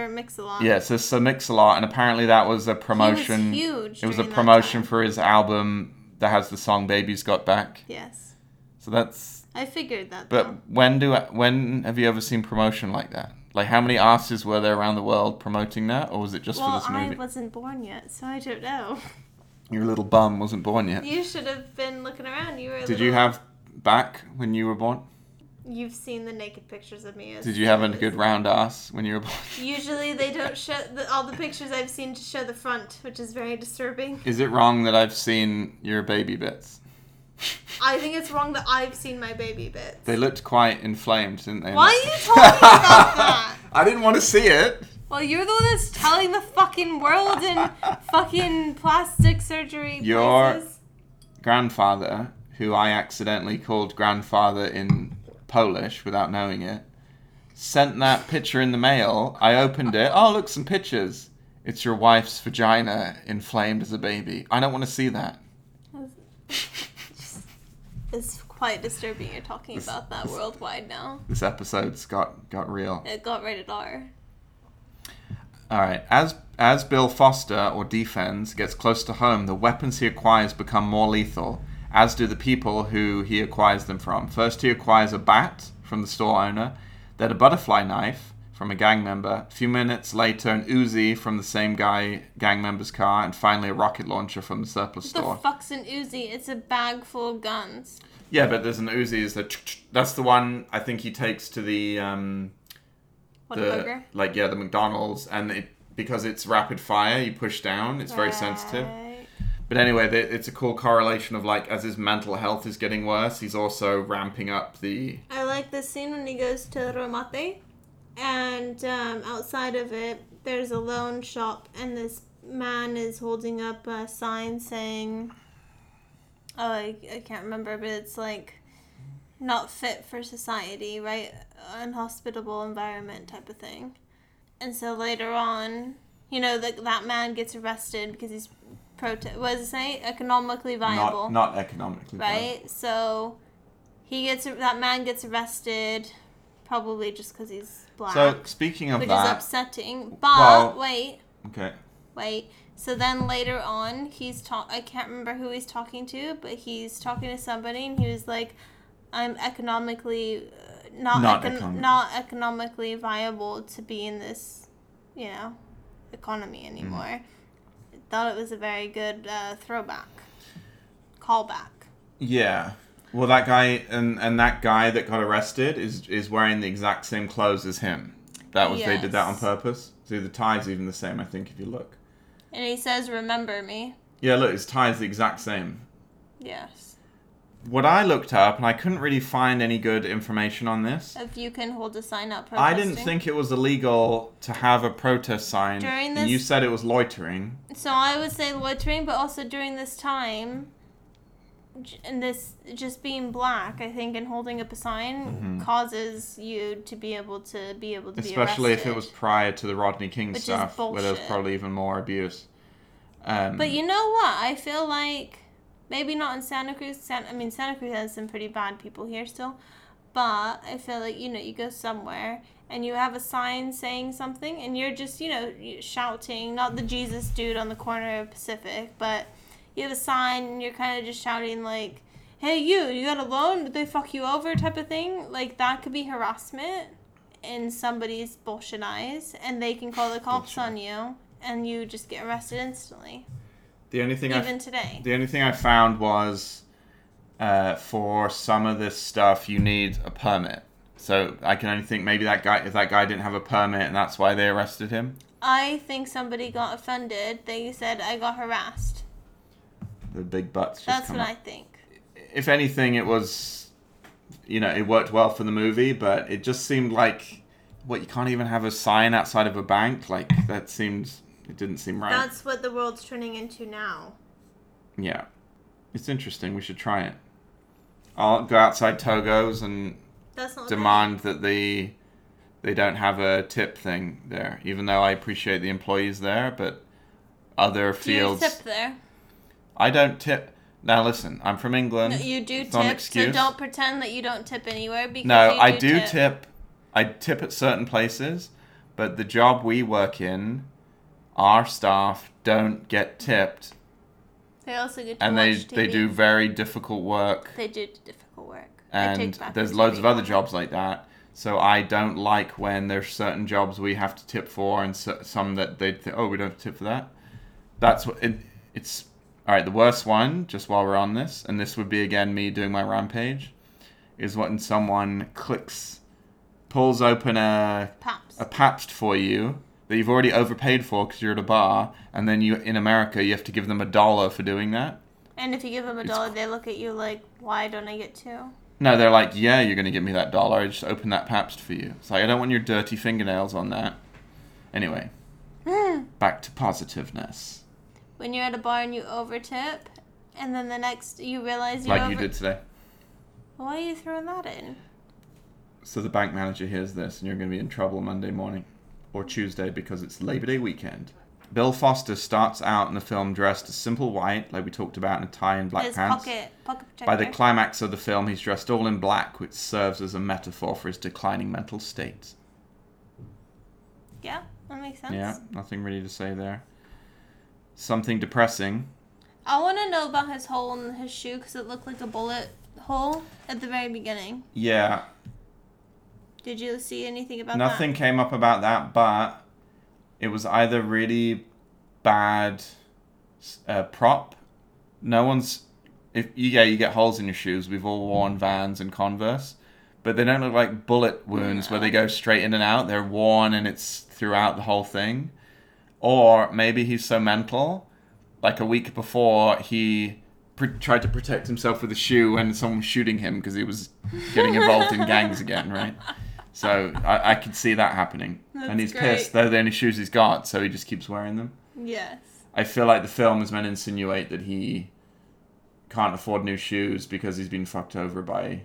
Mix-A-Lot. Yeah, it says Sir Mix-A-Lot, and apparently that was a promotion. He was huge. It was a promotion for his album that has the song Babies Got Back. Yes. So that's... I figured that. But when have you ever seen promotion like that? Like, how many artists were there around the world promoting that, or was it just for this movie? Well, I wasn't born yet, so I don't know. Your little bum wasn't born yet. You should have been looking around. You were. Did you have back when you were born? You've seen the naked pictures of me. Did you have a good round ass when you were born? Usually they don't show all the pictures I've seen to show the front, which is very disturbing. Is it wrong that I've seen your baby bits? I think it's wrong that I've seen my baby bits. They looked quite inflamed, didn't they? Why are you talking about that? I didn't want to see it. Well, you're the one that's telling the fucking world in fucking plastic surgery your places. Grandfather, who I accidentally called grandfather in Polish without knowing it, sent that picture in the mail. I opened it. Oh, look, some pictures. It's your wife's vagina inflamed as a baby. I don't want to see that. It's quite disturbing you're talking about that worldwide now. This episode's got real. It got rated R. Alright, as Bill Foster, or Defense, gets close to home, the weapons he acquires become more lethal, as do the people who he acquires them from. First he acquires a bat from the store owner, then a butterfly knife from a gang member. A few minutes later, an Uzi from the same gang member's car, and finally a rocket launcher from the surplus store. What the fuck's an Uzi? It's a bag full of guns. Yeah, but there's an Uzi. That's the one I think he takes to the... Whataburger? Like, yeah, the McDonald's. And because it's rapid fire, you push down. It's very sensitive. But anyway, it's a cool correlation of, like, as his mental health is getting worse, he's also ramping up the... I like this scene when he goes to Romate. And outside of it, there's a loan shop, and this man is holding up a sign saying, I can't remember, but it's like, not fit for society, right? Unhospitable environment type of thing. And so later on, that man gets arrested because he's what does it say? Economically viable. Not economically viable. Right? So that man gets arrested... Probably just because he's black. So, speaking of which is upsetting. But, wait. Okay. Wait. So then later on, he's I can't remember who he's talking to, but he's talking to somebody, and he was like, I'm economically... not economically viable to be in this, economy anymore. I thought it was a very good throwback. Callback. Yeah. Well, that guy and that guy that got arrested is wearing the exact same clothes as him. They did that on purpose. So the tie's even the same, I think, if you look. And he says, "Remember me." Yeah, look, his tie's the exact same. Yes. What I looked up, and I couldn't really find any good information on this. If you can hold a sign up protesting. I didn't think it was illegal to have a protest sign. During this, and you said it was loitering. So I would say loitering, but also during this time. And this, just being black, I think, and holding up a sign causes you to be able to especially be arrested. Especially if it was prior to the Rodney King stuff, where there was probably even more abuse. But you know what? I feel like, maybe not in Santa Cruz. Santa Cruz has some pretty bad people here still. But I feel like, you go somewhere and you have a sign saying something and you're just, shouting. Not the Jesus dude on the corner of Pacific, but... You have a sign, and you're kind of just shouting, like, hey, you got a loan? Did they fuck you over? Type of thing. Like, that could be harassment in somebody's bullshit eyes, and they can call the cops on you, and you just get arrested instantly. The only thing I found was for some of this stuff, you need a permit. So I can only think maybe if that guy didn't have a permit, and that's why they arrested him. I think somebody got offended. They said, I got harassed. the big butts. That's what I think. If anything, it was, you know, it worked well for the movie, but it just seemed like, what, you can't even have a sign outside of a bank? Like, that seemed, it didn't seem right. That's what the world's turning into now. Yeah. It's interesting. We should try it. I'll go outside Togo's and demand that they don't have a tip thing there, even though I appreciate the employees there, but other fields... Do you tip there? I don't tip... Now listen, I'm from England. No, you do tip, so don't pretend that you don't tip anywhere because I do tip. I tip at certain places, but the job we work in, our staff don't get tipped. They also get to watch TV. And they do very difficult work. They do difficult work. And there's loads of other jobs like that. So I don't like when there's certain jobs we have to tip for and some that they think, oh, we don't have to tip for that. That's what it's... All right, the worst one, just while we're on this, and this would be, again, me doing my rampage, is when someone pulls open a Pabst for you that you've already overpaid for because you're at a bar, and then you, in America, you have to give them $1 for doing that. And if you give them $1, they look at you like, why don't I get $2? No, they're like, yeah, you're going to give me that $1. I just opened that Pabst for you. It's like, I don't want your dirty fingernails on that. Anyway, back to positiveness. When you're at a bar and you overtip, and then the next you realize you you did today. Why are you throwing that in? So the bank manager hears this, and you're going to be in trouble Monday morning or Tuesday because it's Labor Day weekend. Bill Foster starts out in the film dressed as simple white, like we talked about, in a tie and black pants. Pocket protector. By the climax of the film, he's dressed all in black, which serves as a metaphor for his declining mental state. Yeah, that makes sense. Yeah, nothing really to say there. Something depressing. I want to know about his hole in his shoe because it looked like a bullet hole at the very beginning. Yeah. Did you see anything about that? Nothing came up about that, but it was either really bad prop. No one's... you get holes in your shoes. We've all worn Vans and Converse. But they don't look like bullet wounds where they go straight in and out. They're worn and it's throughout the whole thing. Or maybe he's so mental, like a week before, he tried to protect himself with a shoe when someone was shooting him because he was getting involved in gangs again, right? So I could see that happening. And he's pissed. They're the only shoes he's got, so he just keeps wearing them. Yes. I feel like the film is meant to insinuate that he can't afford new shoes because he's been fucked over by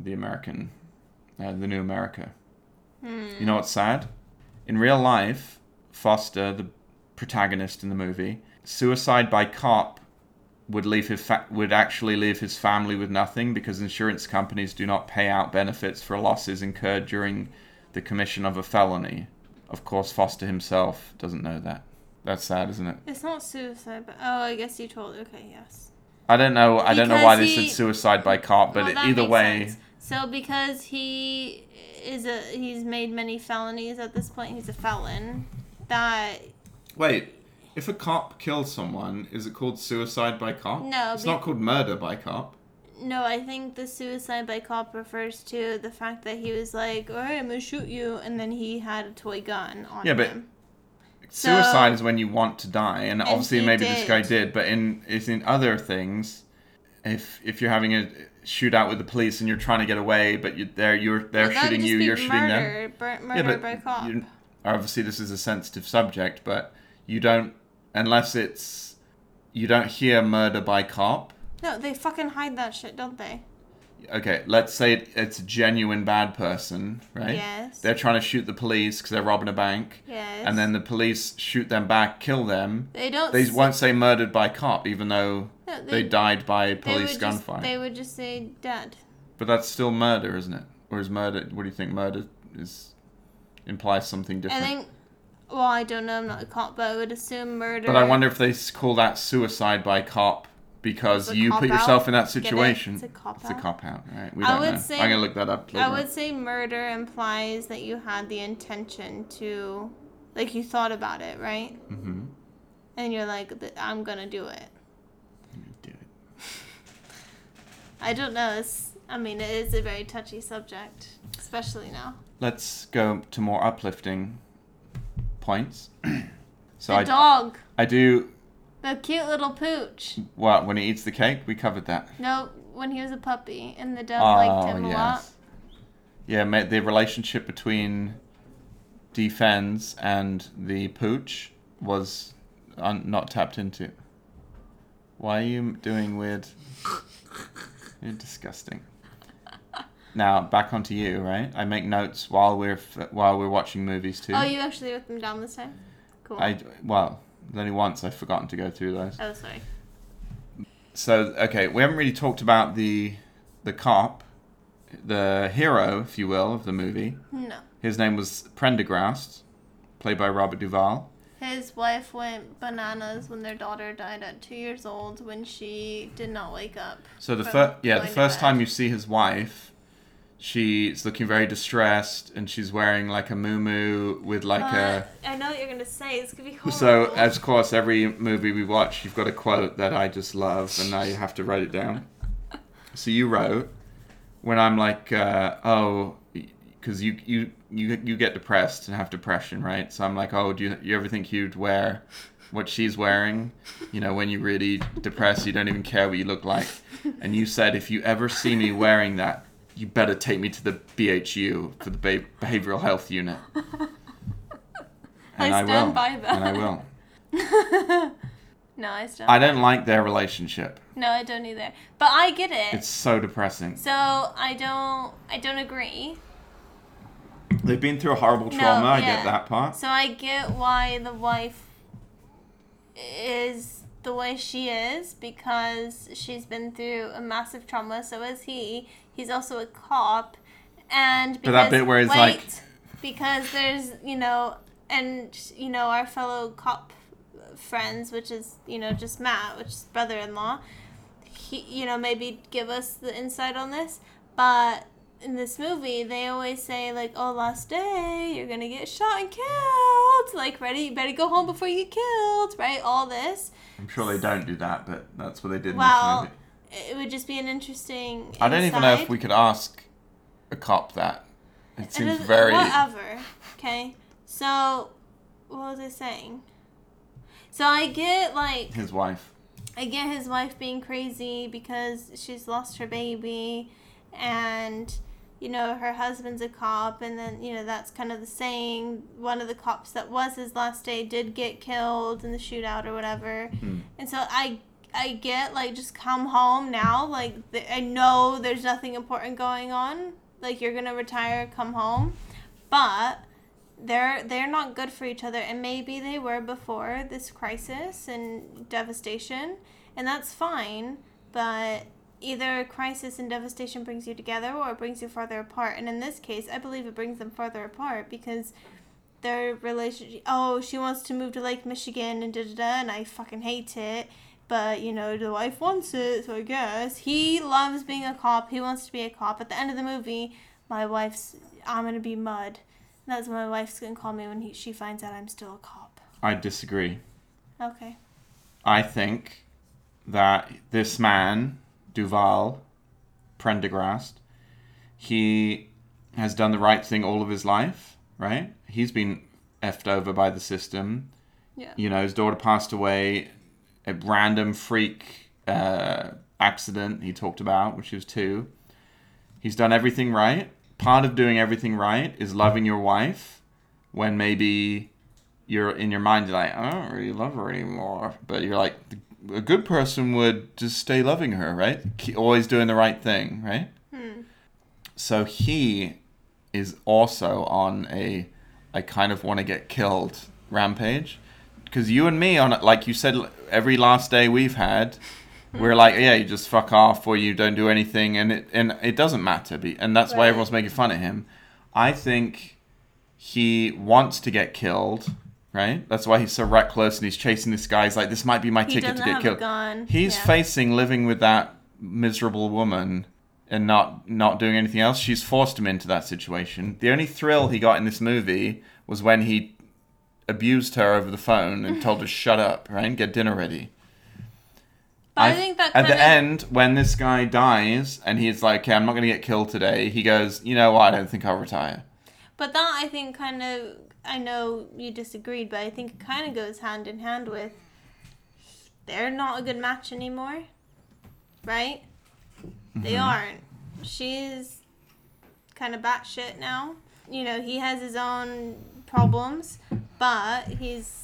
the new America. Hmm. You know what's sad? In real life... Foster, the protagonist in the movie, suicide by cop would leave would actually leave his family with nothing because insurance companies do not pay out benefits for losses incurred during the commission of a felony. Of course, Foster himself doesn't know that. That's sad, isn't it? It's not suicide, but I guess you told. Okay, yes. I don't know why they said suicide by cop, but either way. Sense. So because he's made many felonies at this point, he's a felon. Wait, if a cop kills someone, is it called suicide by cop? No. It's not called murder by cop. No, I think the suicide by cop refers to the fact that he was like, all right, I'm going to shoot you, and then he had a toy gun on him. Yeah, but suicide is when you want to die, and obviously maybe this guy did, but in other things, if you're having a shootout with the police and you're trying to get away, but they're shooting you, you're shooting them. Murder by cop. Obviously, this is a sensitive subject, but you don't hear murder by cop. No, they fucking hide that shit, don't they? Okay, let's say it's a genuine bad person, right? Yes. They're trying to shoot the police because they're robbing a bank. Yes. And then the police shoot them back, kill them. They won't say murdered by cop, even though they died by police gunfire. They would just say dead. But that's still murder, isn't it? Or is murder... What do you think murder is... implies something different. I think... Well, I don't know. I'm not a cop, but I would assume murder... But I wonder if they call that suicide by cop because you put yourself in that situation. It's a cop-out. It's a cop-out, right? We don't know. I'm going to look that up later. I would say murder implies that you had the intention to... Like, you thought about it, right? Mm-hmm. And you're like, I'm going to do it. I'm going to do it. I don't know. It is a very touchy subject, especially now. Let's go to more uplifting points. So the dog. I do The cute little pooch. What, when he eats the cake? We covered that. No, when he was a puppy and the dog liked him a lot. Yeah, mate, the relationship between D-Fans and the pooch was not tapped into. Why are you doing weird? You're disgusting. Now, back onto you, right? I make notes while we're watching movies, too. Oh, you actually wrote them down this time? Cool. Well, only once I've forgotten to go through those. Oh, sorry. So, okay, we haven't really talked about the cop, the hero, if you will, of the movie. No. His name was Prendergast, played by Robert Duvall. His wife went bananas when their daughter died at 2 years old when she did not wake up. So the first time you see his wife, she's looking very distressed and she's wearing like a muumuu with like I know what you're gonna say. It's gonna be horrible. So of course, every movie we watch, you've got a quote that I just love, and now you have to write it down. So you wrote, when I'm like, because you get depressed and have depression, right? So I'm like, oh, do you ever think you'd wear what she's wearing? You know, when you're really depressed, you don't even care what you look like. And you said, if you ever see me wearing that, you better take me to the BHU, for the Behavioral Health Unit. And I stand by that. And I will. No, I don't like their relationship. No, I don't either. But I get it. It's so depressing. So I don't agree. They've been through a horrible trauma, no, yeah. I get that part. So I get why the wife is the way she is, because she's been through a massive trauma, so is he. He's also a cop. And because, but that bit where he's like... Because there's, our fellow cop friends, which is, just Matt, which is brother-in-law, he, maybe give us the insight on this, but... In this movie, they always say, like, oh, last day, you're gonna get shot and killed. Like, ready, you better go home before you get killed, right? All this. I'm sure they don't do that, but that's what they did in this movie. It would just be an interesting insight. I don't even know if we could ask a cop that. It seems very... Whatever, okay? So, what was I saying? So I get, like... His wife. I get his wife being crazy because she's lost her baby, and... her husband's a cop, and then, that's kind of the saying. One of the cops that was his last day did get killed in the shootout or whatever. Mm. And so I get, like, just come home now. Like, I know there's nothing important going on. Like, you're going to retire, come home. But they're not good for each other, and maybe they were before this crisis and devastation, and that's fine, but... Either crisis and devastation brings you together or it brings you farther apart. And in this case, I believe it brings them farther apart because their relationship... Oh, she wants to move to Lake Michigan and da-da-da, and I fucking hate it. But, the wife wants it, so I guess. He loves being a cop. He wants to be a cop. At the end of the movie, I'm going to be Mud. That's what my wife's going to call me when she finds out I'm still a cop. I disagree. Okay. I think that this man... Duvall, Prendergast, he has done the right thing all of his life, right? He's been effed over by the system. Yeah. His daughter passed away, a random freak accident he talked about, which was 2. He's done everything right. Part of doing everything right is loving your wife when maybe you're in your mind, you're like, I don't really love her anymore. But you're like... A good person would just stay loving her, right? Always doing the right thing, right? Hmm. So he is also on a I kind of want to get killed rampage. Because you and me, on like you said, every last day we've had, we're like, yeah, you just fuck off or you don't do anything. And it doesn't matter. And that's why everyone's making fun of him. I think he wants to get killed. Right? That's why he's so reckless and he's chasing this guy. He's like, this might be my ticket to get killed. He's facing living with that miserable woman and not doing anything else. She's forced him into that situation. The only thrill he got in this movie was when he abused her over the phone and told her, shut up, right? And get dinner ready. But I think that at the end, when this guy dies and he's like, okay, I'm not going to get killed today. He goes, you know what? I don't think I'll retire. But that, I think, I know you disagreed, but I think it kind of goes hand in hand with they're not a good match anymore, right? Mm-hmm. They aren't. She's kind of batshit now. You know, he has his own problems, but he's...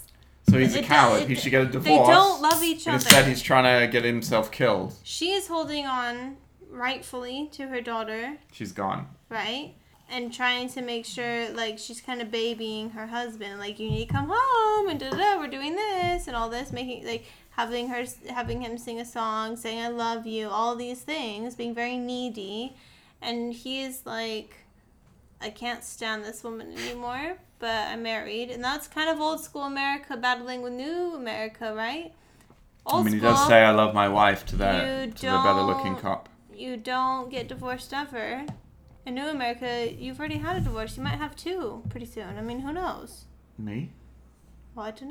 So he's a coward. He should get a divorce. They don't love each other. Instead, he's trying to get himself killed. She is holding on, rightfully, to her daughter. She's gone. Right? And trying to make sure, like, she's kind of babying her husband. Like, you need to come home, and da-da-da, we're doing this, and all this. Making, like, having him sing a song, saying I love you, all these things. Being very needy. And he is like, I can't stand this woman anymore, but I'm married. And that's kind of old school America battling with new America, right? Old school. He does say I love my wife to the better looking cop. You don't get divorced ever. In new America, you've already had a divorce. You might have two pretty soon. I mean, who knows? Me? Well, I don't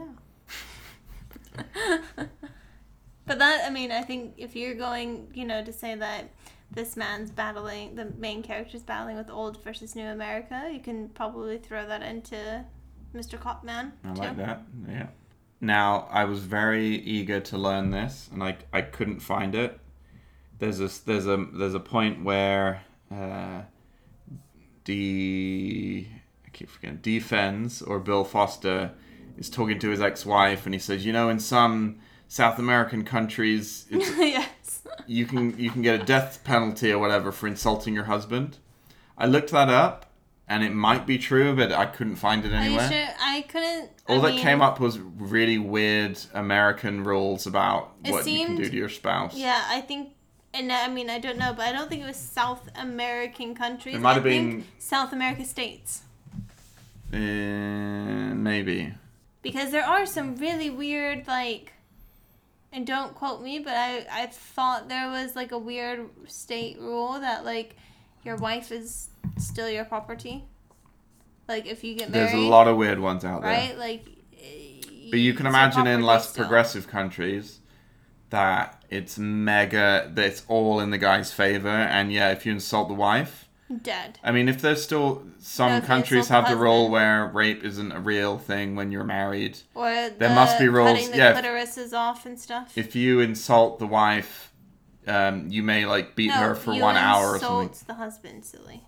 know. But that, I mean, I think if you're going, you know, to say that this man's battling, the main character's battling with old versus new America, you can probably throw that into Mr. Copman. I like that, yeah. Now, I was very eager to learn this, and I couldn't find it. There's a point where D. Fens, or Bill Foster, is talking to his ex-wife, and he says, you know, in some South American countries, it's, yes, you can get a death penalty or whatever for insulting your husband. I looked that up, and it might be true, but I couldn't find it anywhere. Are you sure? I couldn't. All that came up was really weird American rules about what you can do to your spouse. Yeah, I think, and I mean, I don't know, but I don't think it was South American countries. It might have been South America states. Maybe. Because there are some really weird, like. And don't quote me, but I thought there was, like, a weird state rule that, like, your wife is still your property. Like, if you get married... There's a lot of weird ones out there. Right? Like... But you can imagine in less progressive countries that it's mega... That it's all in the guy's favor. And, yeah, if you insult the wife... Dead. I mean, if there's still... Some countries have the rule where rape isn't a real thing when you're married. Or there must be rules. Cutting the clitoris is off and stuff. If you insult the wife, you may like beat her for 1 hour or something. Insult the husband, silly.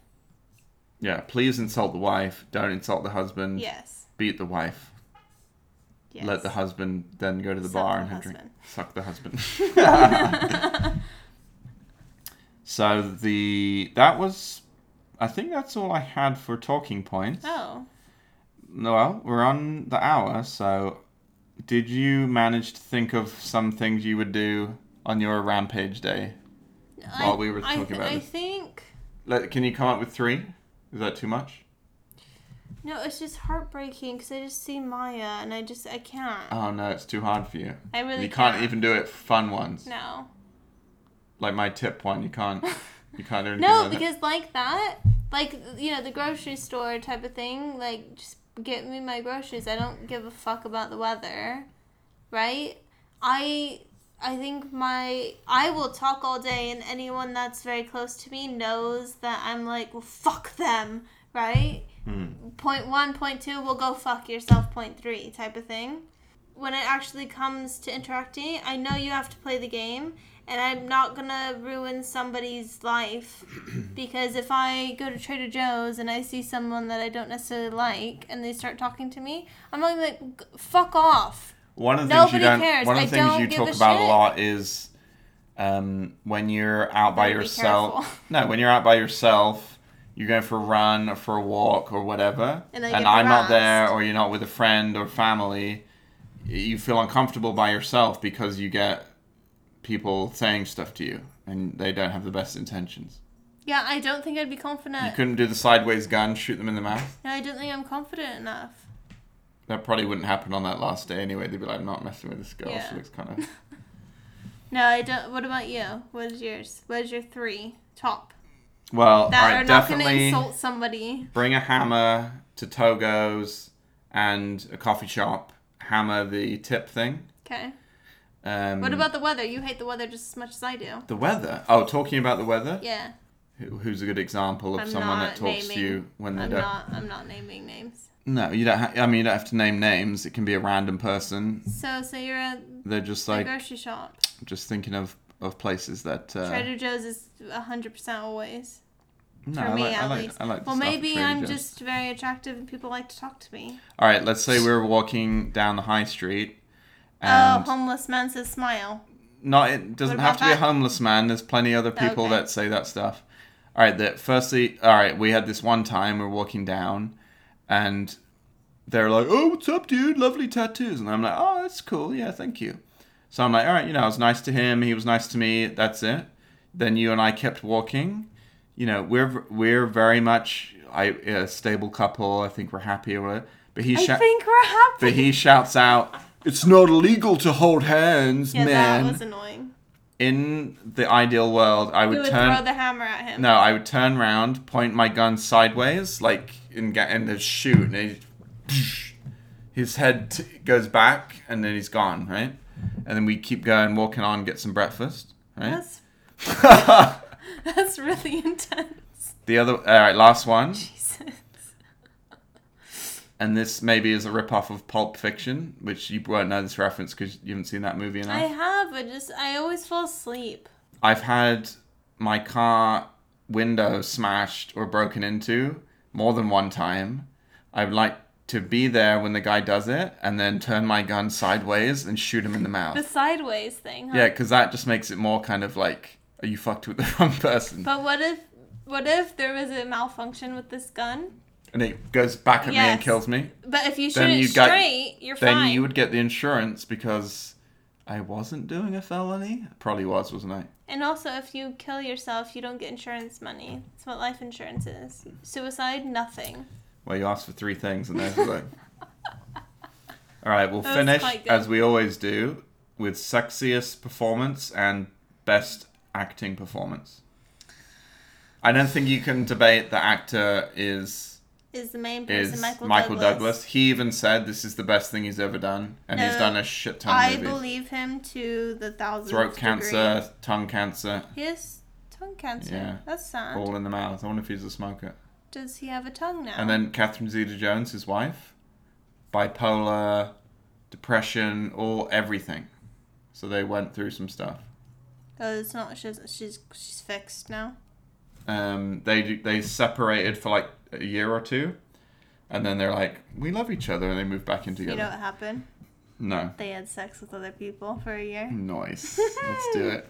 Yeah, please insult the wife. Don't insult the husband. Yes. Beat the wife. Yes. Let the husband then go to the bar and have a drink. Suck the husband. So I think that's all I had for talking points. Oh. Well, we're on the hour, so did you manage to think of some things you would do on your rampage day while we were talking about it? I think... Can you come up with 3? Is that too much? No, it's just heartbreaking because I just see Maya and I can't. Oh, no, it's too hard for you. I really can't. You can't even do it fun ones. No. Like my tip one, you can't... You can't do anything like that. No, because like that, like, you know, the grocery store type of thing, like, just get me my groceries. I don't give a fuck about the weather, right? I think I will talk all day, and anyone that's very close to me knows that I'm like, well, fuck them, right? Mm. Point 1, point 2, well, go fuck yourself, point 3 type of thing. When it actually comes to interacting, I know you have to play the game. And I'm not going to ruin somebody's life, because if I go to Trader Joe's and I see someone that I don't necessarily like and they start talking to me, I'm going to be like, fuck off. One of the things you talk about a lot is when you're out by yourself. No, when you're out by yourself, you're going for a run or for a walk or whatever, and I'm not there, or you're not with a friend or family, you feel uncomfortable by yourself because you get... people saying stuff to you, and they don't have the best intentions. Yeah, I don't think I'd be confident. You couldn't do the sideways gun, shoot them in the mouth? No, I don't think I'm confident enough. That probably wouldn't happen on that last day anyway. They'd be like, I'm not messing with this girl. Yeah. She looks kind of... No, I don't... What about you? What is yours? What is your 3 top? Well, that are not going to insult somebody. Bring a hammer to Togo's and a coffee shop. Hammer the tip thing. Okay. What about the weather? You hate the weather just as much as I do. The weather? Oh, talking about the weather? Yeah. Who's a good example of someone that talks to you when they don't? I'm not naming names. No, you don't. You don't have to name names. It can be a random person. So you're at. They're just like a grocery shop. Just thinking of places that. Trader Joe's is 100% always. No, for me, at least. Well, maybe I'm just very attractive and people like to talk to me. All right, let's say we're walking down the high street. And homeless man says smile. No, it doesn't have to be a homeless man. There's plenty of other people that say that stuff. All right, we had this one time we're walking down and they're like, "Oh, what's up, dude? Lovely tattoos." And I'm like, "Oh, that's cool. Yeah, thank you." So I'm like, all right, I was nice to him. He was nice to me. That's it. Then you and I kept walking. We're very much a stable couple. I think we're happy or whatever. But he shouts out, "It's not illegal to hold hands, man." Yeah, that was annoying. In the ideal world, throw the hammer at him. No, I would turn around, point my gun sideways, and shoot. And his head goes back, and then he's gone, right? And then we keep going, walking on, get some breakfast, right? That's really intense. All right, last one. Jesus. And this maybe is a rip-off of Pulp Fiction, which you won't know this reference because you haven't seen that movie enough. I have, but I always fall asleep. I've had my car window smashed or broken into more than one time. I'd like to be there when the guy does it and then turn my gun sideways and shoot him in the mouth. The sideways thing, huh? Yeah, because that just makes it more kind of like, are you fucked with the wrong person? But what if there was a malfunction with this gun? And it goes back at me and kills me. But if you shoot it straight, you're fine. Then you would get the insurance because I wasn't doing a felony. Probably was, wasn't I? And also, if you kill yourself, you don't get insurance money. That's what life insurance is. Suicide, nothing. Well, you asked for three things and there's like... All right, we'll finish, as we always do, with sexiest performance and best acting performance. I don't think you can debate the actor is the main person, Michael Douglas. He even said this is the best thing he's ever done, and he's done a shit ton of movies. I believe him to the thousandth degree. Throat cancer, tongue cancer. He has tongue cancer. Yeah. That's sad. All in the mouth. I wonder if he's a smoker. Does he have a tongue now? And then Catherine Zeta-Jones, his wife, bipolar, depression, everything. So they went through some stuff. Oh, it's not. She's fixed now. They separated for like a year or two, and then they're like, we love each other, and they moved back in together. You know what happened? No. They had sex with other people for a year. Nice. Let's do it.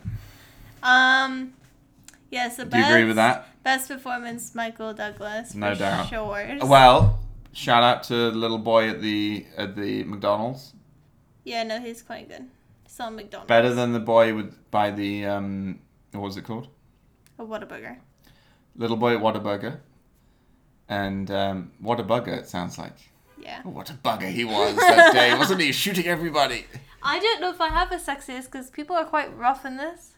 Yeah, so do you agree with that? Best performance, Michael Douglas. No doubt. Sure. Well, shout out to the little boy at the McDonald's. Yeah, no, he's quite good. He's on McDonald's. Better than the boy by the what was it called? A Whataburger. Little boy at Whataburger. And Whataburger, it sounds like. Yeah. Oh, what a bugger he was that day, wasn't he? Shooting everybody. I don't know if I have a sexiest because people are quite rough in this.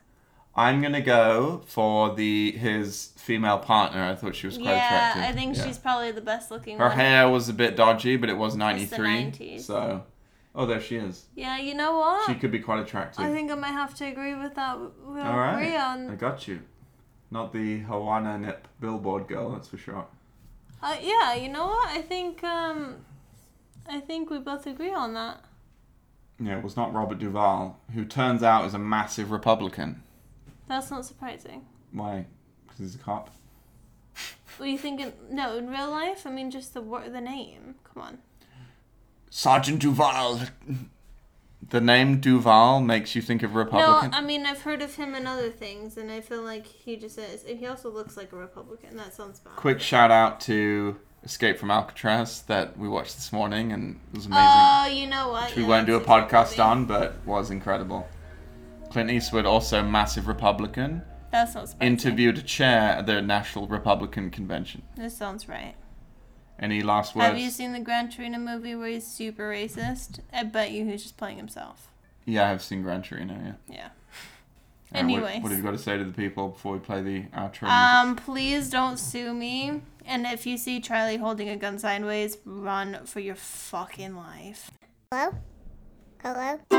I'm going to go for his female partner. I thought she was quite attractive. Yeah, I think she's probably the best looking one. Her hair was a bit dodgy, but it was 93. It's the 90s. So, there she is. Yeah, you know what? She could be quite attractive. I think I might have to agree with that. We'll all right. Agree on... I got you. Not the Hawana Nip billboard girl, that's for sure. Yeah, you know what? I think we both agree on that. Yeah, it was not Robert Duvall, who turns out is a massive Republican. That's not surprising. Why? Because he's a cop? Were you thinking... No, in real life? I mean, just the name. Come on. Sergeant Duvall. The name Duvall makes you think of Republican? No, I mean, I've heard of him in other things, and I feel like he just is. He also looks like a Republican. That sounds bad. Quick shout out to Escape from Alcatraz that we watched this morning, and it was amazing. Oh, you know what? Which we won't do a podcast on, but was incredible. Clint Eastwood, also massive Republican. That sounds bad. Interviewed a chair at the National Republican Convention. That sounds right. Any last words? Have you seen the Gran Torino movie where he's super racist? I bet you he's just playing himself. Yeah, I have seen Gran Torino, yeah. Yeah. Anyways. What have you got to say to the people before we play the outro? Please don't sue me. And if you see Charlie holding a gun sideways, run for your fucking life. Hello? Hello?